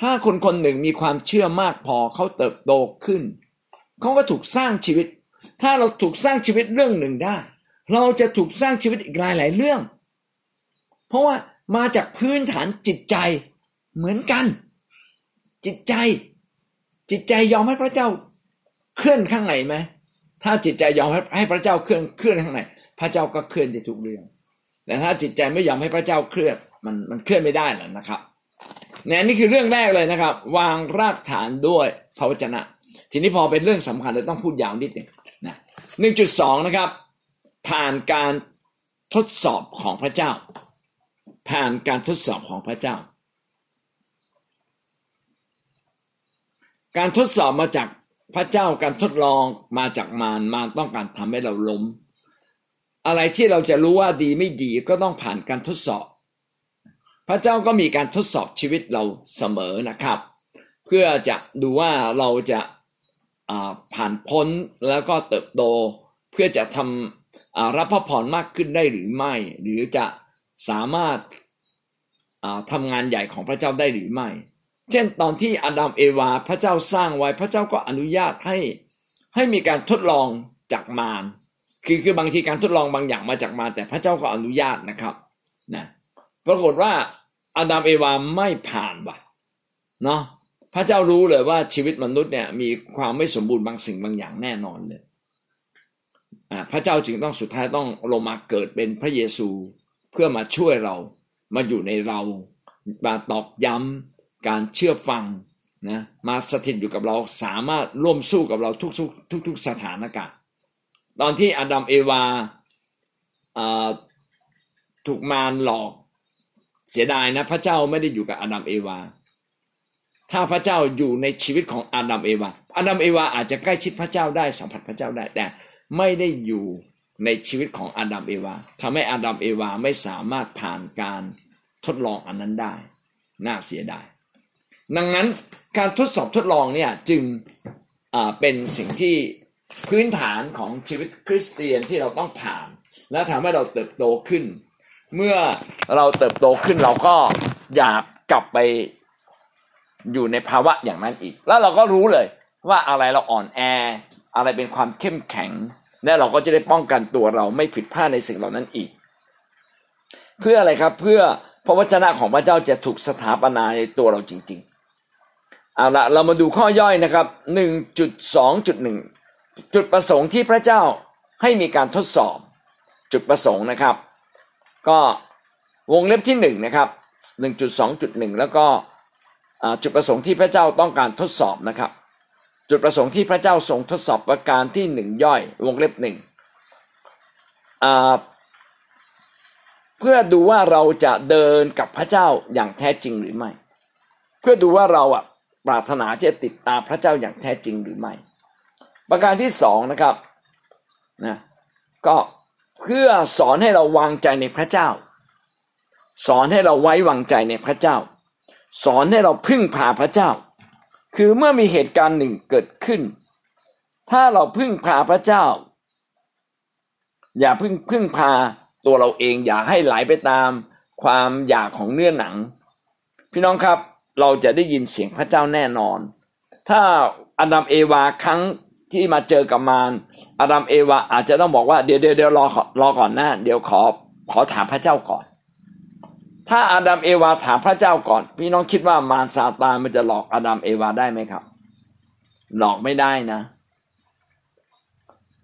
ถ้าคนคนหนึ่งมีความเชื่อมากพอเขาเติบโตขึ้นเขาก็ถูกสร้างชีวิตถ้าเราถูกสร้างชีวิตเรื่องหนึ่งได้เราจะถูกสร้างชีวิตอีกหลายเรื่องเพราะว่ามาจากพื้นฐานจิตใจเหมือนกันจิตใจยอมให้พระเจ้าเคลื่อนข้างไหนไหมถ้าจิตใจยอมให้พระเจ้าเคลื่อนข้างไหนพระเจ้าก็เคลื่อนในทุกเรื่องแต่ถ้าจิตใจไม่ยอมให้พระเจ้าเคลื่อนมันเคลื่อนไม่ได้หรอกนะครับนี่คือเรื่องแรกเลยนะครับวางรากฐานด้วยพระวจนะทีนี้พอเป็นเรื่องสำคัญเราต้องพูดยาวนิดหนึ่งนะ 1.2 นะครับผ่านการทดสอบของพระเจ้าผ่านการทดสอบของพระเจ้าการทดสอบมาจากพระเจ้าการทดลองมาจากมารต้องการทำให้เราล้มอะไรที่เราจะรู้ว่าดีไม่ดีก็ต้องผ่านการทดสอบพระเจ้าก็มีการทดสอบชีวิตเราเสมอนะครับเพื่อจะดูว่าเราจะผ่านพ้นแล้วก็เติบโตเพื่อจะทำรับพระพรมากขึ้นได้หรือไม่หรือจะสามารถทำงานใหญ่ของพระเจ้าได้หรือไม่เช่นตอนที่อาดัมเอวาพระเจ้าสร้างไว้พระเจ้าก็อนุญาตให้มีการทดลองจากมารคือบางทีการทดลองบางอย่างมาจากมารแต่พระเจ้าก็อนุญาตนะครับนะปรากฏว่าอาดัมเอวาไม่ผ่านว่ะเนาะพระเจ้ารู้เลยว่าชีวิตมนุษย์เนี่ยมีความไม่สมบูรณ์บางสิ่งบางอย่างแน่นอนเลยพระเจ้าจึงต้องสุดท้ายต้องลงมาเกิดเป็นพระเยซูเพื่อมาช่วยเรามาอยู่ในเรามาตอกย้ำการเชื่อฟังนะมาสถิตอยู่กับเราสามารถร่วมสู้กับเราทุกสถานการณ์ตอนที่อาดัมเอวาถูกมารหลอกเสียดายนะพระเจ้าไม่ได้อยู่กับอาดัมเอวาถ้าพระเจ้าอยู่ในชีวิตของอาดัมเอวาอาจจะใกล้ชิดพระเจ้าได้สัมผัสพระเจ้าได้แต่ไม่ได้อยู่ในชีวิตของอาดัมเอวาทำให้อาดัมเอวาไม่สามารถผ่านการทดลองอันนั้นได้น่าเสียดายดังนั้นการทดลองเนี่ยจึงเป็นสิ่งที่พื้นฐานของชีวิตคริสเตียนที่เราต้องผ่านและทำให้เราเติบโตขึ้นเมื่อเราเติบโตขึ้นเราก็อยากกลับไปอยู่ในภาวะอย่างนั้นอีกแล้วเราก็รู้เลยว่าอะไรเราอ่อนแออะไรเป็นความเข้มแข็งและเราก็จะได้ป้องกันตัวเราไม่ผิดพลาดในสิ่งเหล่านั้นอีกเพื่ออะไรครับเพื่อพระวจนะของพระเจ้าจะถูกสถาปนาในตัวเราจริงๆเอาละเรามาดูข้อย่อยนะครับ 1.2.1 จุดประสงค์ที่พระเจ้าให้มีการทดสอบจุดประสงค์นะครับก็วงเล็บที่1นะครับ 1.2.1 แล้วก็จุดประสงค์ที่พระเจ้าต้องการทดสอบนะครับจุดประสงค์ที่พระเจ้าทรงทดสอบประการที่1ย่อยวงเล็บ1เพื่อดูว่าเราจะเดินกับพระเจ้าอย่างแท้จริงหรือไม่เพื่อดูว่าเราปรารถนาจะติดตามพระเจ้าอย่างแท้จริงหรือไม่ประการที่2นะครับนะก็เพื่อสอนให้เราวางใจในพระเจ้าสอนให้เราไว้วางใจในพระเจ้าสอนให้เราพึ่งพาพระเจ้าคือเมื่อมีเหตุการณ์หนึ่งเกิดขึ้นถ้าเราพึ่งพาพระเจ้าอย่าพึ่งพาตัวเราเองอย่าให้ไหลไปตามความอยากของเนื้อหนังพี่น้องครับเราจะได้ยินเสียงพระเจ้าแน่นอนถ้าอาดัมเอวาครั้งที่มาเจอกับมารอาดัมเอวาอาจจะต้องบอกว่าเดี๋ยวรอก่อนนะเดี๋ยวขอถามพระเจ้าก่อนถ้าอาดัมเอวาถามพระเจ้าก่อนพี่น้องคิดว่ามารซาตานมันจะหลอกอาดัมเอวาได้ไหมครับหลอกไม่ได้นะ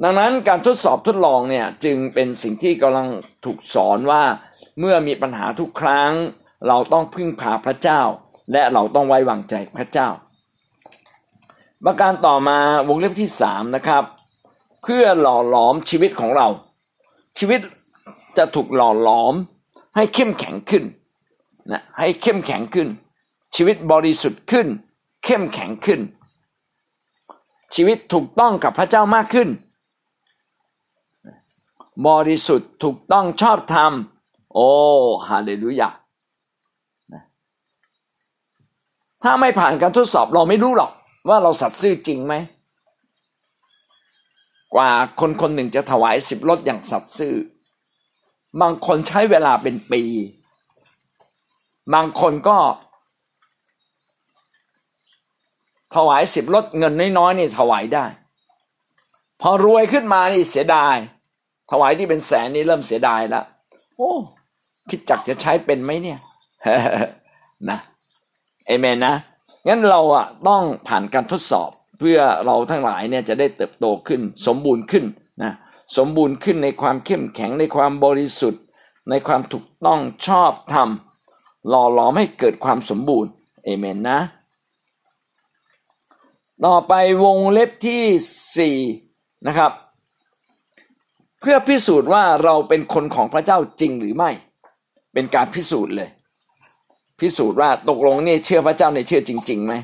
ดังนั้นการทดลองเนี่ยจึงเป็นสิ่งที่กำลังถูกสอนว่าเมื่อมีปัญหาทุกครั้งเราต้องพึ่งพาพระเจ้าและเราต้องไว้วางใจพระเจ้าประการต่อมาวงเล็บที่3นะครับ เพื่อหล่อหลอมชีวิตของเราชีวิตจะถูกหล่อหลอมให้เข้มแข็งขึ้นนะให้เข้มแข็งขึ้นชีวิตบริสุทธิ์ขึ้นเข้มแข็งขึ้นชีวิตถูกต้องกับพระเจ้ามากขึ้นบริสุทธิ์ถูกต้องชอบธรรมโอ้ฮาเลลูยาถ้าไม่ผ่านการทดสอบเราไม่รู้หรอกว่าเราสัตย์ซื่อจริงไหมกว่าคนคนหนึ่งจะถวาย10รถอย่างสัตย์ซื่อบางคนใช้เวลาเป็นปีบางคนก็ถวาย10รถเงินน้อยๆนี่ถวายได้พอรวยขึ้นมานี่เสียดายถวายที่เป็นแสนนี่เริ่มเสียดายแล้วโอ้คิดจักจะใช้เป็นไหมเนี่ย นะเอเมนนะงั้นเราอะต้องผ่านการทดสอบเพื่อเราทั้งหลายเนี่ยจะได้เติบโตขึ้นสมบูรณ์ขึ้นนะสมบูรณ์ขึ้นในความเข้มแข็งในความบริสุทธิ์ในความถูกต้องชอบธรรมหล่อหลอมให้เกิดความสมบูรณ์เอเมนนะต่อไปวงเล็บที่4นะครับเพื่อพิสูจน์ว่าเราเป็นคนของพระเจ้าจริงหรือไม่เป็นการพิสูจน์เลยพิสูจน์ว่าตกลงเนี่ยเชื่อพระเจ้าเนี่ยเชื่อจริงๆไหม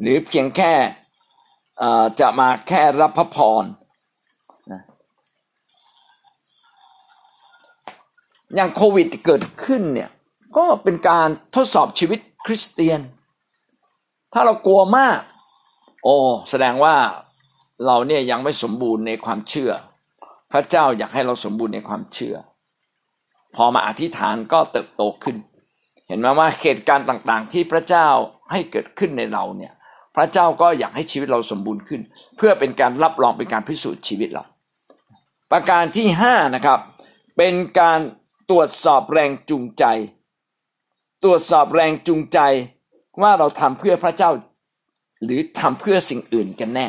หรือเพียงแค่จะมาแค่รับพระพรนะอย่างโควิดเกิดขึ้นเนี่ยก็เป็นการทดสอบชีวิตคริสเตียนถ้าเรากลัวมากโอ้แสดงว่าเราเนี่ยยังไม่สมบูรณ์ในความเชื่อพระเจ้าอยากให้เราสมบูรณ์ในความเชื่อพอมาอธิษฐานก็เติบโตขึ้นเห็นไหมว่าเหตุการณ์ต่างๆที่พระเจ้าให้เกิดขึ้นในเราเนี่ยพระเจ้าก็อยากให้ชีวิตเราสมบูรณ์ขึ้นเพื่อเป็นการรับรองเป็นการพิสูจน์ชีวิตเราประการที่5นะครับเป็นการตรวจสอบแรงจูงใจตรวจสอบแรงจูงใจว่าเราทำเพื่อพระเจ้าหรือทำเพื่อสิ่งอื่นกันแน่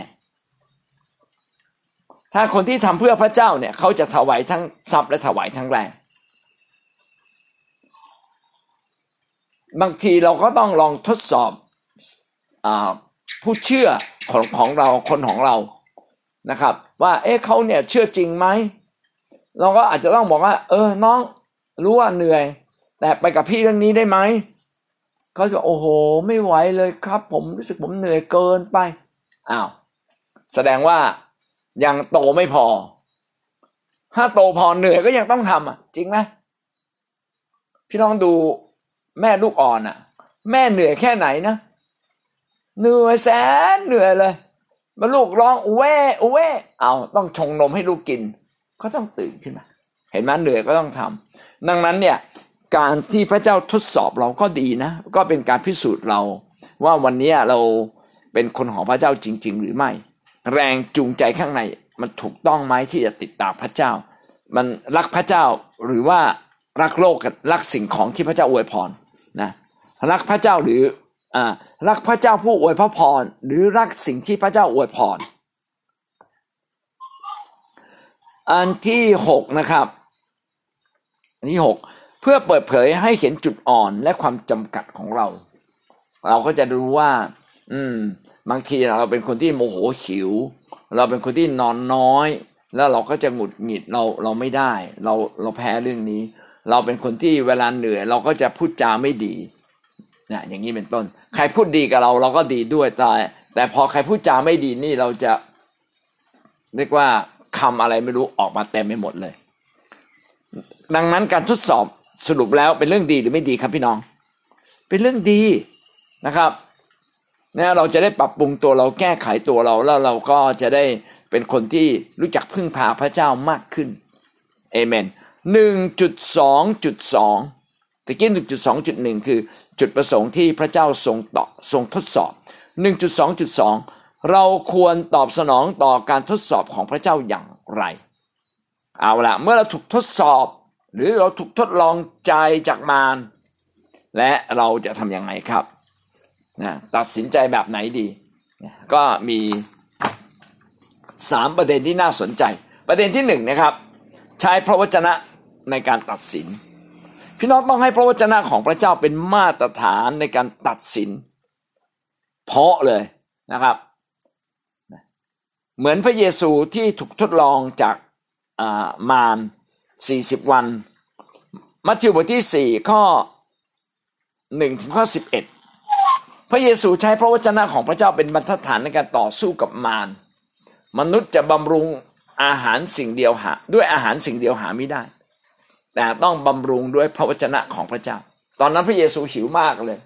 ถ้าคนที่ทำเพื่อพระเจ้าเนี่ยเขาจะถวายทั้งทรัพย์และถวายทั้งแรงบางทีเราก็ต้องลองทดสอบผู้เชื่อของเราคนของเรานะครับว่าเอ๊ะเขาเนี่ยเชื่อจริงไหมเราก็อาจจะต้องบอกว่าน้องรู้ว่าเหนื่อยแต่ไปกับพี่เรื่องนี้ได้ไหมเขาจะบอกโอ้โหไม่ไหวเลยครับผมรู้สึกผมเหนื่อยเกินไปอ้าวแสดงว่ายังโตไม่พอถ้าโตพอเหนื่อยก็ยังต้องทำอ่ะจริงไหมพี่น้องดูแม่ลูกอ่อนอ่ะแม่เหนื่อยแค่ไหนนะเหนื่อยแสนเหนื่อยเลยมาลูกร้องอุเว่อุเว่เอาต้องชงนมให้ลูกกินก็ต้องตื่นขึ้นมาเห็นไหมเหนื่อยก็ต้องทำดังนั้นเนี่ยการที่พระเจ้าทดสอบเราก็ดีนะก็เป็นการพิสูจน์เราว่าวันนี้เราเป็นคนของพระเจ้าจริงๆหรือไม่แรงจูงใจข้างในมันถูกต้องไหมที่จะติดตามพระเจ้ามันรักพระเจ้าหรือว่ารักโลกกับรักสิ่งของที่พระเจ้าอวยพรนะรักพระเจ้าหรือรักพระเจ้าผู้อวยพระพรหรือรักสิ่งที่พระเจ้าอวยพรอันที่6นะครับอันที่6เพื่อเปิดเผยให้เห็นจุดอ่อนและความจำกัดของเราเราก็จะรู้ว่าบางทีเราเป็นคนที่โมโหหิวเราเป็นคนที่นอนน้อยแล้วเราก็จะหงุดหงิดเราไม่ได้เราแพ้เรื่องนี้เราเป็นคนที่เวลาเหนื่อยเราก็จะพูดจาไม่ดีนะอย่างนี้เป็นต้นใครพูดดีกับเราเราก็ดีด้วยแต่พอใครพูดจาไม่ดีนี่เราจะเรียกว่าคำอะไรไม่รู้ออกมาเต็มไปหมดเลยดังนั้นการทดสอบสรุปแล้วเป็นเรื่องดีหรือไม่ดีครับพี่น้องเป็นเรื่องดีนะครับนะเราจะได้ปรับปรุงตัวเราแก้ไขตัวเราแล้วเราก็จะได้เป็นคนที่รู้จักพึ่งพาพระเจ้ามากขึ้นเอเมน 1.2.2 ตะกี้ 1.2.1 คือจุดประสงค์ที่พระเจ้าทรงทดสอบ 1.2.2 เราควรตอบสนองต่อการทดสอบของพระเจ้าอย่างไรเอาละเมื่อเราถูกทดสอบหรือเราถูกทดลองใจจากมารและเราจะทำยังไงครับนะตัดสินใจแบบไหนดีนะก็มี3ประเด็นที่น่าสนใจประเด็นที่1นะครับใช้พระวจนะในการตัดสินพี่น้องต้องให้พระวจนะของพระเจ้าเป็นมาตรฐานในการตัดสินเพาะเลยนะครับ เหมือนพระเยซูที่ถูกทดลองจากมาร40วันมัทธิวบทที่4ข้อ1ถึงข้อ11พระเยซูใช้พระวจนะของพระเจ้าเป็นบรรทัดฐานในการต่อสู้กับมารมนุษย์จะบำรุงอาหารสิ่งเดียวหาด้วยอาหารสิ่งเดียวหาไม่ได้แต่ต้องบำรุงด้วยพระวจนะของพระเจ้าตอนนั้นพระเยซูหิวมากเลย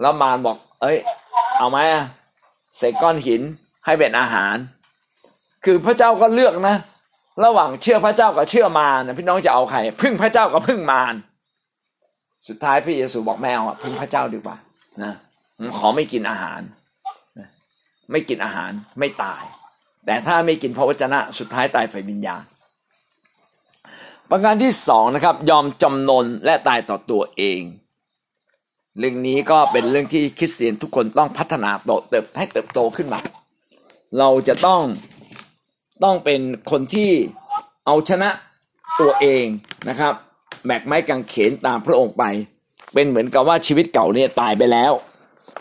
แล้วมารบอกเอ้ยเอาไหมใส่ก้อนหินให้เป็นอาหารคือพระเจ้าก็เลือกนะระหว่างเชื่อพระเจ้ากับเชื่อมารพี่น้องจะเอาใครพึ่งพระเจ้ากับพึ่งมารสุดท้ายพระเยซูบอกไม่เอาพึ่งพระเจ้าดีกว่านะขอไม่กินอาหารไม่กินอาหารไม่ตายแต่ถ้าไม่กินพระวจนะสุดท้ายตายฝ่ายวิญญาณประการที่สองนะครับยอมจำนนและตายต่อตัวเองเรื่องนี้ก็เป็นเรื่องที่คริสเตียนทุกคนต้องพัฒนาเติบโตขึ้นมาเราจะต้องเป็นคนที่เอาชนะตัวเองนะครับแบกไม้กางเขนตามพระองค์ไปเป็นเหมือนกับว่าชีวิตเก่าเนี่ยตายไปแล้ว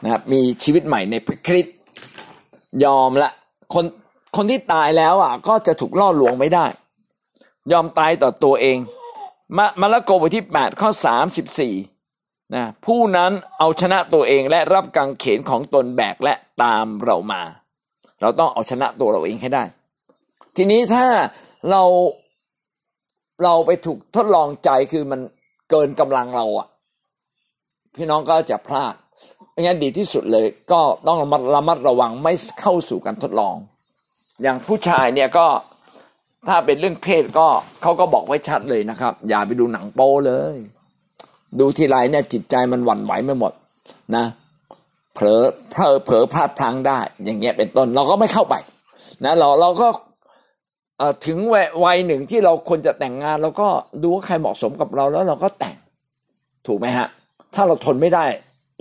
นะครับมีชีวิตใหม่ในพระคริสต์ยอมละคนที่ตายแล้วอ่ะก็จะถูกล่อลวงไม่ได้ยอมตายต่อตัวเองมาระโกบทที่8ข้อ34นะผู้นั้นเอาชนะตัวเองและรับกางเขนของตนแบกและตามเรามาเราต้องเอาชนะตัวเราเองให้ได้ทีนี้ถ้าเราไปถูกทดลองใจคือมันเกินกำลังเราอ่ะพี่น้องก็จะพลาดงั้นดีที่สุดเลยก็ต้องระมัดระวังไม่เข้าสู่การทดลองอย่างผู้ชายเนี่ยก็ถ้าเป็นเรื่องเพศก็เขาก็บอกไว้ชัดเลยนะครับอย่าไปดูหนังโป๊เลยดูทีไรเนี่ยจิตใจมันหวั่นไหวไม่หมดนะเผลอพลาดพลั้งได้อย่างเงี้ยเป็นต้นเราก็ไม่เข้าไปนะเราก็ถึงวัยหนึ่งที่เราควรจะแต่งงานเราก็ดูว่าใครเหมาะสมกับเราแล้วเราก็แต่งถูกไหมฮะถ้าเราทนไม่ได้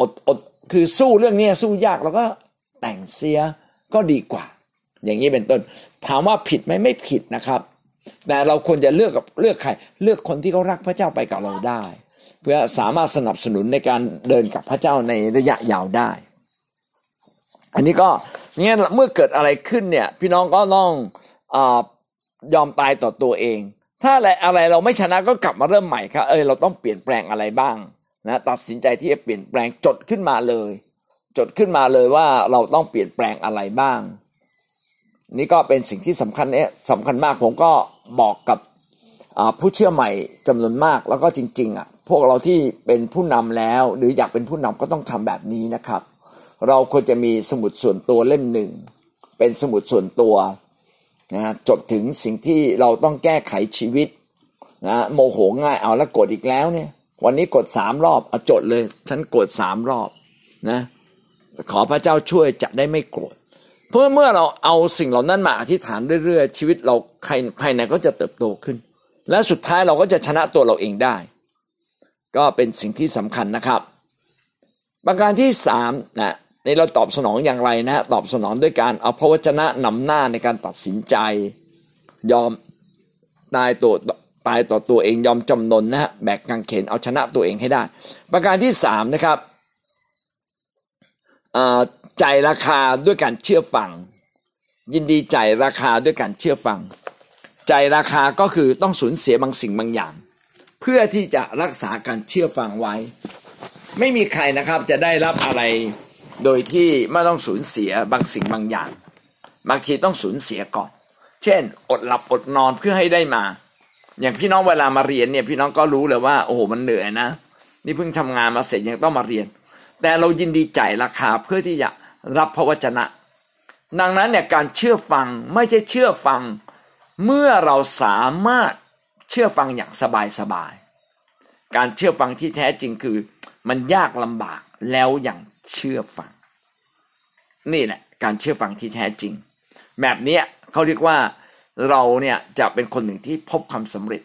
อดคือสู้เรื่องนี้สู้ยากเราก็แต่งเสียก็ดีกว่าอย่างนี้เป็นต้นถามว่าผิดไหมไม่ผิดนะครับแต่เราควรจะเลือกใครเลือกคนที่เขารักพระเจ้าไปกับเราได้เพื่อสามารถสนับสนุนในการเดินกับพระเจ้าในระยะยาวได้อันนี้ก็เนี่ยเมื่อเกิดอะไรขึ้นเนี่ยพี่น้องก็ต้องยอมตายต่อตัวเองถ้าอะไรเราไม่ชนะก็กลับมาเริ่มใหม่ครับเราต้องเปลี่ยนแปลงอะไรบ้างนะตัดสินใจที่จะเปลี่ยนแปลงจดขึ้นมาเลยว่าเราต้องเปลี่ยนแปลงอะไรบ้างนี่ก็เป็นสิ่งที่สำคัญมากผมก็บอกกับผู้เชื่อใหม่จำนวนมากแล้วก็จริงๆพวกเราที่เป็นผู้นำแล้วหรืออยากเป็นผู้นำก็ต้องทำแบบนี้นะครับเราควรจะมีสมุดส่วนตัวเล่มหนึ่งเป็นสมุดส่วนตัวนะจดถึงสิ่งที่เราต้องแก้ไขชีวิตนะโมโหง่ายเอาแล้วกดอีกแล้วเนี่ยวันนี้กด3รอบเอาจดเลยท่านกด3รอบนะขอพระเจ้าช่วยจะได้ไม่โกรธเพราะเมื่อเราเอาสิ่งเหล่านั้นมาอธิษฐานเรื่อยๆชีวิตเราภายในก็จะเติบโตขึ้นและสุดท้ายเราก็จะชนะตัวเราเองได้ก็เป็นสิ่งที่สำคัญนะครับประการที่3นะในเราตอบสนองอย่างไรนะตอบสนองด้วยการเอาพระวจนะนำหน้าในการตัดสินใจยอมตายต่อตัวเองยอมจำนนนะฮะแบกกางเขนเอาชนะตัวเองให้ได้ประการที่3นะครับจ่ายราคาด้วยการเชื่อฟังยินดีจ่ายราคาด้วยการเชื่อฟังจ่ายราคาก็คือต้องสูญเสียบางสิ่งบางอย่างเพื่อที่จะรักษาการเชื่อฟังไว้ไม่มีใครนะครับจะได้รับอะไรโดยที่ไม่ต้องสูญเสียบางสิ่งบางอย่างบางทีต้องสูญเสียก่อนเช่นอดหลับอดนอนเพื่อให้ได้มาอย่างพี่น้องเวลามาเรียนเนี่ยพี่น้องก็รู้เลยว่าโอ้โหมันเหนื่อยนะนี่เพิ่งทำงานมาเสร็จยังต้องมาเรียนแต่เรายินดีจ่ายราคาเพื่อที่จะรับพระวจนะดังนั้นเนี่ยการเชื่อฟังไม่ใช่เชื่อฟังเมื่อเราสามารถเชื่อฟังอย่างสบายๆการเชื่อฟังที่แท้จริงคือมันยากลำบากแล้วอย่างเชื่อฟังนี่แหละการเชื่อฟังที่แท้จริงแบบนี้เขาเรียกว่าเราเนี่ยจะเป็นคนหนึ่งที่พบความสำเร็จ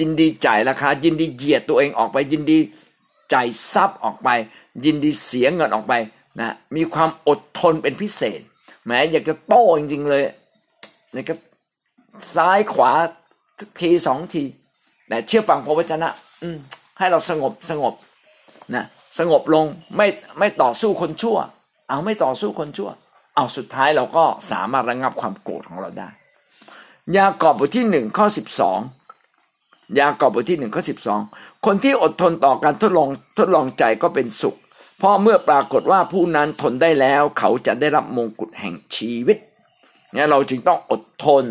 ยินดีจ่ายราคายินดีเหยียดตัวเองออกไปยินดีจ่ายทรัพย์ออกไปยินดีเสียเงินออกไปนะมีความอดทนเป็นพิเศษแม้อยากจะโต้จริงๆเลยนะครับซ้ายขวาทีสองทีแต่เชื่อฟังพระวจนะให้เราสงบนะสงบลงไม่ต่อสู้คนชั่วไม่ต่อสู้คนชั่ว เอาสุดท้ายเราก็สามารถระงับความโกรธของเราได้ยากอบบทที่1ข้อ12ยากอบบทที่1ข้อ12คนที่อดทนต่อการทดลองใจก็เป็นสุขเพราะเมื่อปรากฏว่าผู้นั้นทนได้แล้วเขาจะได้รับมงกุฎแห่งชีวิตเนี่ยเราจึงต้องอดทน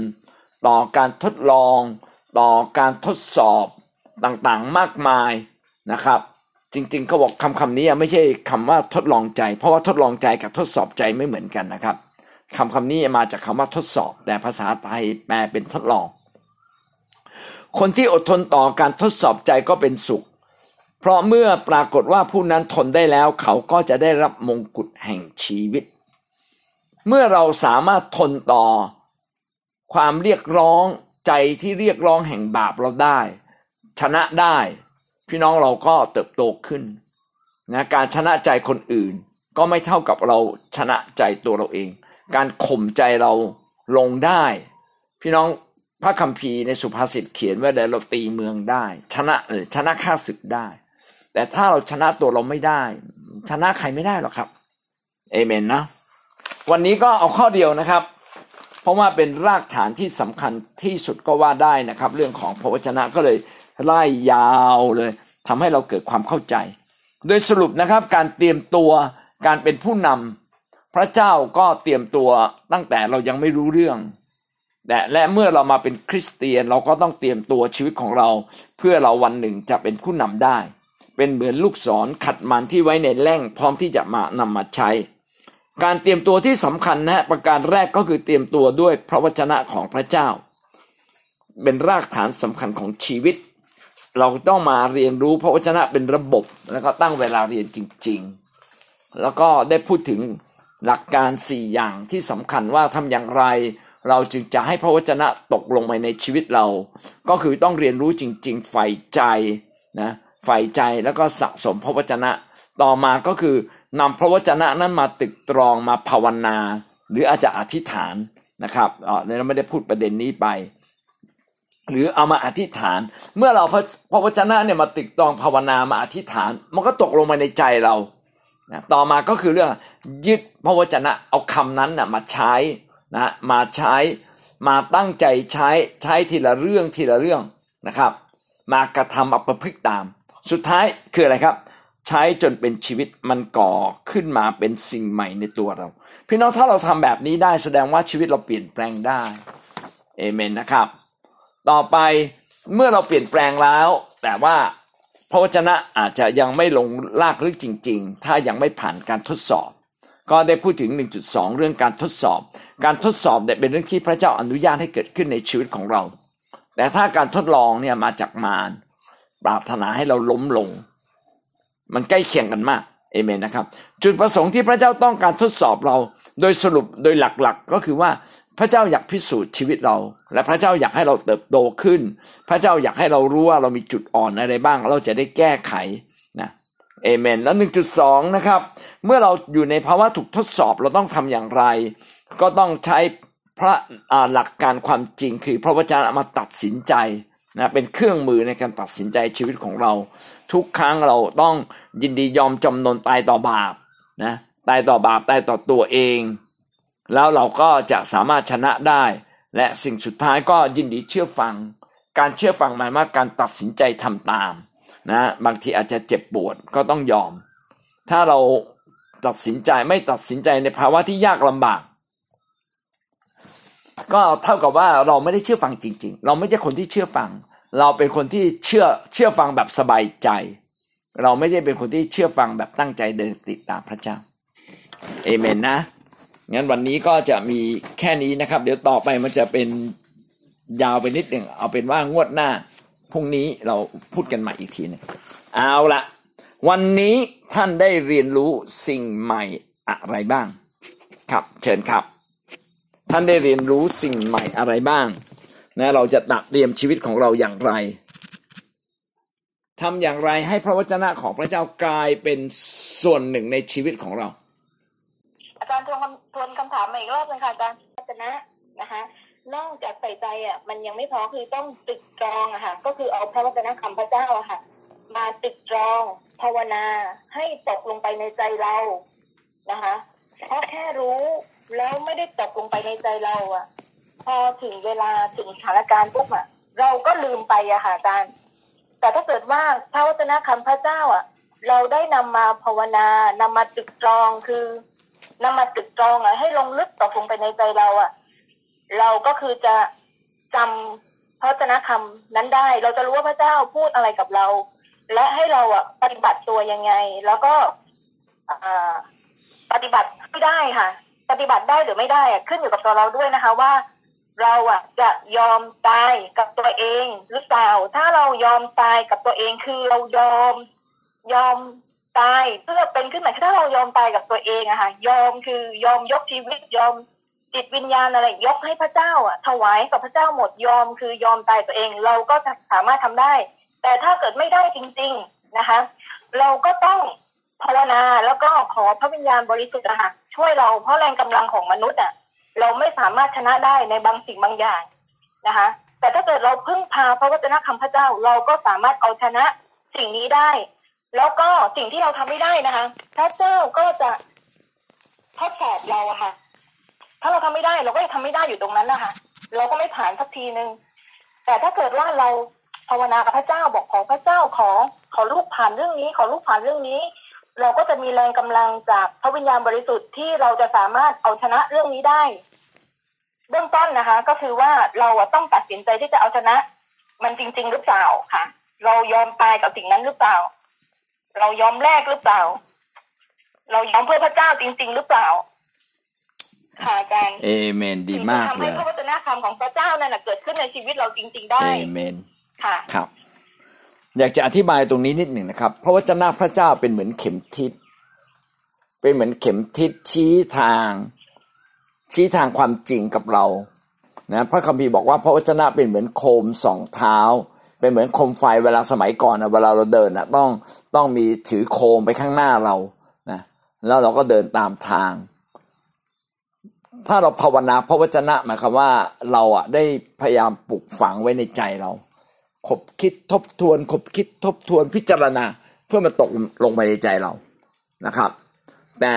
ต่อการทดลองต่อการทดสอบต่างๆมากมายนะครับจริงๆเขาบอกคำนี้ไม่ใช่คำว่าทดลองใจเพราะว่าทดลองใจกับทดสอบใจไม่เหมือนกันนะครับคำนี้มาจากคำว่าทดสอบแต่ภาษาไทยแปลเป็นทดลองคนที่อดทนต่อการทดสอบใจก็เป็นสุขเพราะเมื่อปรากฏว่าผู้นั้นทนได้แล้วเขาก็จะได้รับมงกุฎแห่งชีวิตเมื่อเราสามารถทนต่อความเรียกร้องใจที่เรียกร้องแห่งบาปเราได้ชนะได้พี่น้องเราก็เติบโตขึ้นนะการชนะใจคนอื่นก็ไม่เท่ากับเราชนะใจตัวเราเองการข่มใจเราลงได้พี่น้องพระคัมภีร์ในสุภาษิตเขียนไว้เลยเราตีเมืองได้ชนะข้าศึกได้แต่ถ้าเราชนะตัวเราไม่ได้ชนะใครไม่ได้หรอกครับเอเมนนะวันนี้ก็เอาข้อเดียวนะครับเพราะว่าเป็นรากฐานที่สำคัญที่สุดก็ว่าได้นะครับเรื่องของพระวจนะก็เลยไล่ยาวเลยทำให้เราเกิดความเข้าใจโดยสรุปนะครับการเตรียมตัวการเป็นผู้นำพระเจ้าก็เตรียมตัวตั้งแต่เรายังไม่รู้เรื่องและเมื่อเรามาเป็นคริสเตียนเราก็ต้องเตรียมตัวชีวิตของเราเพื่อเราวันหนึ่งจะเป็นผู้นำได้เป็นเหมือนลูกศรขัดมันที่ไว้ในแล่งพร้อมที่จะมานำมาใช้การเตรียมตัวที่สำคัญนะประการแรกก็คือเตรียมตัวด้วยพระวจนะของพระเจ้าเป็นรากฐานสำคัญของชีวิตเราต้องมาเรียนรู้พระวจนะเป็นระบบแล้วก็ตั้งเวลาเรียนจริงๆแล้วก็ได้พูดถึงหลักการ4อย่างที่สำคัญว่าทำอย่างไรเราจึงจะให้พระวจนะตกลงไปในชีวิตเราก็คือต้องเรียนรู้จริงๆใฝ่ใจแล้วก็สะสมพระวจนะต่อมาก็คือนำพระวจนะนั้นมาตรึกตรองมาภาวนาหรืออาจจะอธิษฐานนะครับเราไม่ได้พูดประเด็นนี้ไปหรือเอามาอธิษฐานเมื่อเราพระวจนะเนี่ยมาตรึกตรองภาวนามาอธิษฐานมันก็ตกลงมาในใจเราต่อมาก็คือเรื่องยึดพระวจนะเอาคำนั้นนะมาใช้มาตั้งใจใช้ทีละเรื่องนะครับมากระทำเอาประพฤติตามสุดท้ายคืออะไรครับใช้จนเป็นชีวิตมันก่อขึ้นมาเป็นสิ่งใหม่ในตัวเราพี่น้องถ้าเราทำแบบนี้ได้แสดงว่าชีวิตเราเปลี่ยนแปลงได้เอเมนนะครับต่อไปเมื่อเราเปลี่ยนแปลงแล้วแต่ว่าพระวจนะอาจจะยังไม่ลงรากลึกจริงๆถ้ายังไม่ผ่านการทดสอบก็ได้พูดถึง 1.2 เรื่องการทดสอบการทดสอบเนี่ยเป็นเรื่องที่พระเจ้าอนุญาตให้เกิดขึ้นในชีวิตของเราแต่ถ้าการทดลองเนี่ยมาจากมารปรารถนาให้เราล้มลงมันใกล้เคียงกันมากเอเมนนะครับจุดประสงค์ที่พระเจ้าต้องการทดสอบเราโดยสรุปโดยหลักๆก็คือว่าพระเจ้าอยากพิสูจน์ชีวิตเราและพระเจ้าอยากให้เราเติบโตขึ้นพระเจ้าอยากให้เรารู้ว่าเรามีจุดอ่อนอะไรบ้างเราจะได้แก้ไขนะเอเมนแล้ว 1.2 นะครับเมื่อเราอยู่ในภาวะถูกทดสอบเราต้องทำอย่างไรก็ต้องใช้พระหลักการความจริงคือพระวจนะมาตัดสินใจนะเป็นเครื่องมือในการตัดสินใจชีวิตของเราทุกครั้งเราต้องยินดียอมจำนนตายต่อบาปนะตายต่อบาปตายต่อตัวเองแล้วเราก็จะสามารถชนะได้และสิ่งสุดท้ายก็ยินดีเชื่อฟังการเชื่อฟังหมายว่าการตัดสินใจทำตามนะบางทีอาจจะเจ็บปวดก็ต้องยอมถ้าเราตัดสินใจไม่ตัดสินใจในภาวะที่ยากลำบากก็เท่ากับว่าเราไม่ได้เชื่อฟังจริงๆเราไม่ใช่คนที่เชื่อฟังเราเป็นคนที่เชื่อฟังแบบสบายใจเราไม่ได้เป็นคนที่เชื่อฟังแบบตั้งใจเดินติดตามพระเจ้าเอเมนนะงั้นวันนี้ก็จะมีแค่นี้นะครับเดี๋ยวต่อไปมันจะเป็นยาวไปนิดหนึ่งเอาเป็นว่างวดหน้าพรุ่งนี้เราพูดกันใหม่อีกทีนึงเอาละวันนี้ท่านได้เรียนรู้สิ่งใหม่อะไรบ้างครับเชิญครับท่านได้เรียนรู้สิ่งใหม่อะไรบ้างนะเราจะตัดเตรียมชีวิตของเราอย่างไรทำอย่างไรให้พระวจนะของพระเจ้ากลายเป็นส่วนหนึ่งในชีวิตของเราอาจารย์ทวนคำถามมาอีกรอบเลยค่ะอาจารย์พระวจนะนะคะนอกจากใส่ใจอ่ะมันยังไม่พอคือต้องตรึกตรองอะค่ะก็คือเอาพระวจนะคำพระเจ้าอะค่ะมาตรึกตรองภาวนาให้ตกลงไปในใจเรานะคะเพราะแค่รู้ แล้วไม่ได้ตกลงไปในใจเราอ่ะพอถึงเวลาถึงสถานการณ์ปุ๊บอ่ะเราก็ลืมไปอะค่ะอาจารย์แต่ถ้าเกิดว่าพระวจนะคำพระเจ้าอ่ะเราได้นำมาภาวนานำมาตรึกตรองคือนำมาตรึกตรองอ่ะให้ลงลึกตกลงไปในใจเราอ่ะเราก็คือจะจำพระวจนะคำนั้นได้เราจะรู้ว่าพระเจ้าพูดอะไรกับเราและให้เราอ่ะปฏิบัติตัวยังไงแล้วก็ปฏิบัติไม่ได้ค่ะปฏิบัติได้หรือไม่ได้อ่ะขึ้นอยู่กับตัวเราด้วยนะคะว่าเราอ่ะจะยอมตายกับตัวเองหรือเปล่าถ้าเรายอมตายกับตัวเองคือเรายอมตายเพื่อเป็นขึ้นมาถ้าเรายอมตายกับตัวเองอะค่ะยอมคือยอมยกชีวิตยอมจิตวิญญาณอะไรยกให้พระเจ้าอ่ะถวายกับพระเจ้าหมดยอมคือยอมตายตัวเองเราก็สามารถทำได้แต่ถ้าเกิดไม่ได้จริงๆนะคะเราก็ต้องภาวนาแล้วก็ขอพระวิญญาณบริสุทธิ์นะคะช่วยเราเพราะแรงกำลังของมนุษย์อ่ะเราไม่สามารถชนะได้ในบางสิ่งบางอย่างนะคะแต่ถ้าเกิดเราพึ่งพาพระวจนะคำพระเจ้าเราก็สามารถเอาชนะสิ่งนี้ได้แล้วก็สิ่งที่เราทำไม่ได้นะคะพระเจ้าก็จะทดสอบเราค่ะถ้าเราทำไม่ได้เราก็จะทำไม่ได้อยู่ตรงนั้นนะคะเราก็ไม่ผ่านสักทีนึงแต่ถ้าเกิดว่าเราภาวนากับพระเจ้าบอกขอพระเจ้าขอลูกผ่านเรื่องนี้ขอลูกผ่านเรื่องนี้เราก็จะมีแรงกำลังจากพระวิญญาณบริสุทธิ์ที่เราจะสามารถเอาชนะเรื่องนี้ได้เบื้องต้นนะคะก็คือว่าเราต้องตัดสินใจที่จะเอาชนะมันจริงๆหรือเปล่าค่ะเรายอมตายกับสิ่งนั้นหรือเปล่าเรายอมแลกหรือเปล่าเรายอมเพื่อพระเจ้าจริงๆหรือเปล่าค่ะอาจารย์เอเมนดีมากเลยทำให้พระวจนะคำของพระเจ้านั่นเกิดขึ้นในชีวิตเราจริงๆได้เอเมนค่ะครับอยากจะอธิบายตรงนี้นิดหนึ่งนะครับพระวจนะพระเจ้าเป็นเหมือนเข็มทิศเป็นเหมือนเข็มทิศชี้ทางความจริงกับเรานะพระคัมภีร์บอกว่าพระวจนะเป็นเหมือนโคมสองเท้าเป็นเหมือนโคมไฟเวลาสมัยก่อนนะเวลาเราเดินนะต้องมีถือโคมไปข้างหน้าเรานะแล้วเราก็เดินตามทางถ้าเราภาวนาพระวจนะหมายความว่าเราอะได้พยายามปลูกฝังไว้ในใจเราขบคิดทบทวนพิจารณาเพื่อมันตกลงไปในใจเรานะครับแต่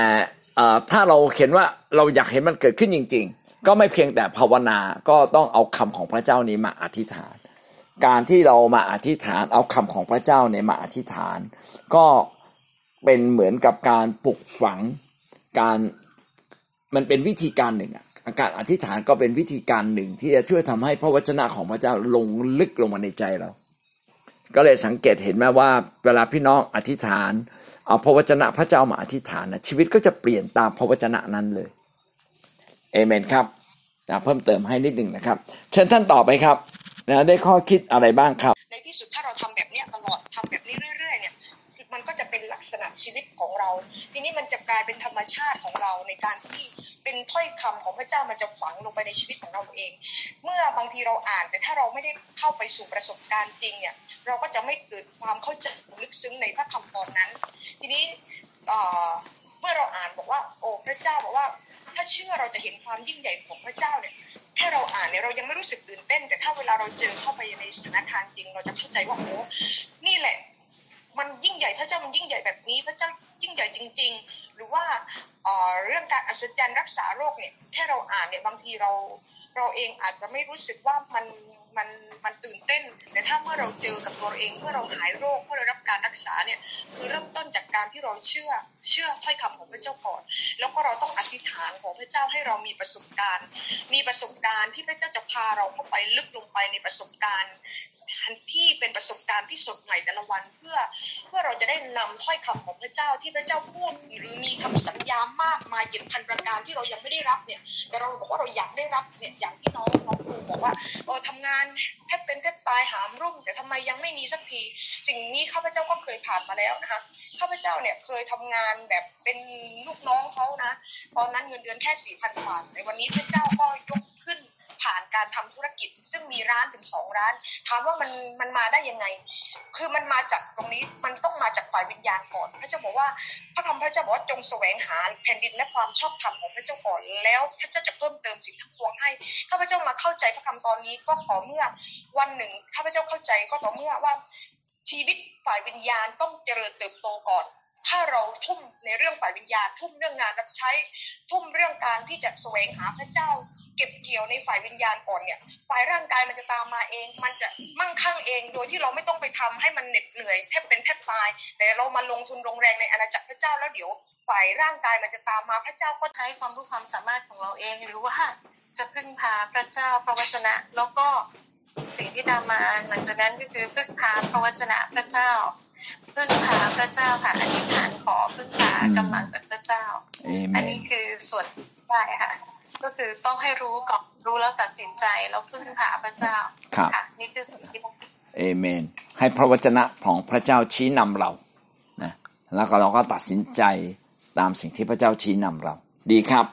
ถ้าเราเห็นว่าเราอยากเห็นมันเกิดขึ้นจริงๆก็ไม่เพียงแต่ภาวนาก็ต้องเอาคำของพระเจ้านี้มาอธิษฐานการที่เรามาอธิษฐานเอาคำของพระเจ้าเนี่ยมาอธิษฐานก็เป็นเหมือนกับการปลูกฝังการมันเป็นวิธีการหนึ่งการอธิษฐานก็เป็นวิธีการหนึ่งที่จะช่วยทำให้พระวจนะของพระเจ้าลงลึกลงมาในใจเราก็เลยสังเกตเห็นไหมว่าเวลาพี่น้องอธิษฐานเอาพระวจนะพระเจ้ามาอธิษฐานนะชีวิตก็จะเปลี่ยนตามพระวจนะนั้นเลยเอเมนครับจะเพิ่มเติมให้นิดหนึ่งนะครับเชิญท่านต่อไปครับนะได้ข้อคิดอะไรบ้างครับในที่สุดถ้าเราทำแบบนี้ตลอดทำแบบนี้เรื่อยๆเนี่ยมันก็จะเป็นลักษณะชีวิตของเราทีนี้มันจะกลายเป็นธรรมชาติของเราในการที่เป็นถ้อยคำของพระเจ้ามันจะฝังลงไปในชีวิตของเราเองเมื่อบางทีเราอ่านแต่ถ้าเราไม่ได้เข้าไปสู่ประสบการณ์จริงเนี่ยเราก็จะไม่เกิดความเข้าใจลึกซึ้งในพระคำตอนนั้นทีนี้เมื่อเราอ่านบอกว่าโอ้พระเจ้าบอกว่าถ้าเชื่อเราจะเห็นความยิ่งใหญ่ของพระเจ้าเนี่ยแค่เราอ่านเนี่ยเรายังไม่รู้สึกตื่นเต้นแต่ถ้าเวลาเราเจอเข้าไปในสถานการณ์จริงเราจะเข้าใจว่าโอ้นี่แหละมันยิ่งใหญ่พระเจ้ามันยิ่งใหญ่แบบนี้พระเจ้ายิ่งใหญ่จริงๆหรือว่าเรื่องการอัศจรรย์รักษาโรคเนี่ยแค่เราอ่านเนี่ยบางทีเราเองอาจจะไม่รู้สึกว่ามันตื่นเต้นแต่ถ้าเมื่อเราเจอกับตัวเองเมื่อเราหายโรคเมื่อเรารับการรักษาเนี่ยคือเริ่มต้นจากการที่เราเชื่อถ้อยคำของพระเจ้าก่อนแล้วก็เราต้องอธิษฐานของพระเจ้าให้เรามีประสบการณ์ที่พระเจ้าจะพาเราเข้าไปลึกลงไปในประสบการณ์ที่เป็นประสบการณ์ที่สดใหม่แต่ละวันเพื่อเราจะได้นำถ้อยคำของพระเจ้าที่พระเจ้าพูดหรือมีคำสัญญามากมาย7,000ประการที่เรายังไม่ได้รับเนี่ยแต่เราบอกว่าเราอยากได้รับเนี่ยอย่างที่น้องครูบอกว่าทำงานแทบเป็นแทบตายหามรุ่งแต่ทำไมยังไม่มีสักทีสิ่งนี้ข้าพเจ้าก็เคยผ่านมาแล้วนะคะข้าพเจ้าเนี่ยเคยทำงานแบบเป็นลูกน้องเขานะตอนนั้นเงินเดือนแค่ 4,000 บาทแต่วันนี้พระเจ้าก็ยกขึ้นผ่านการทำธุรกิจซึ่งมีร้านถึง2ร้านถามว่ามันมาได้ยังไงคือมันมาจากตรงนี้มันต้องมาจากฝ่ายวิญญาณก่อนพระเจ้าบอกว่าพระคำพระเจ้าบอกว่าจงแสวงหาแผ่นดินและความชอบธรรมของพระเจ้าก่อนแล้วพระเจ้าจะเพิ่มเติมสิ่งทั้งปวงให้ข้าพเจ้ามาเข้าใจพระคำตอนนี้ก็ขอเมื่อวันหนึ่งข้าพเจ้าเข้าใจก็ต่อเมื่อว่าชีวิตฝ่ายวิญญาณต้องเจริญเติบโตก่อนถ้าเราทุ่มในเรื่องฝ่ายวิญญาณทุ่มเรื่องงานรับใช้ ทุ่มเรื่องการที่จะแสวงหาพระเจ้าเก็บเกี่ยวในฝ่ายวิญญาณก่อนเนี่ยฝ่ายร่างกายมันจะตามมาเองมันจะมั่งคั่งเองโดยที่เราไม่ต้องไปทำให้มันเหน็ดเหนื่อยแทบเป็นแทบตายแต่เรามาลงทุนลงแรงในอาณาจักรพระเจ้าแล้วเดี๋ยวฝ่ายร่างกายมันจะตามมาพระเจ้าก็ใช้ความรู้ความสามารถของเราเองหรือว่าจะพึ่งพาพระเจ้าพระวจนะแล้วก็สิ่งที่ตามมาหลังจากนั้นก็คือพึ่งพาพระวจนะพระเจ้าพึ่งพาพระเจ้าค่ะอธิษฐานขอพึ่งพากำลังจากพระเจ้าอันนี้คือส่วนได้ค่ะก็คือต้องให้รู้ก่อนรู้แล้วตัดสินใจแล้วพึ่งพาพระเจ้าค่ะนี่คือสิ่งที่เอเมนให้พระวจนะของพระเจ้าชี้นำเรานะแล้วก็เราก็ตัดสินใจตามสิ่งที่พระเจ้าชี้นำเราดีครับ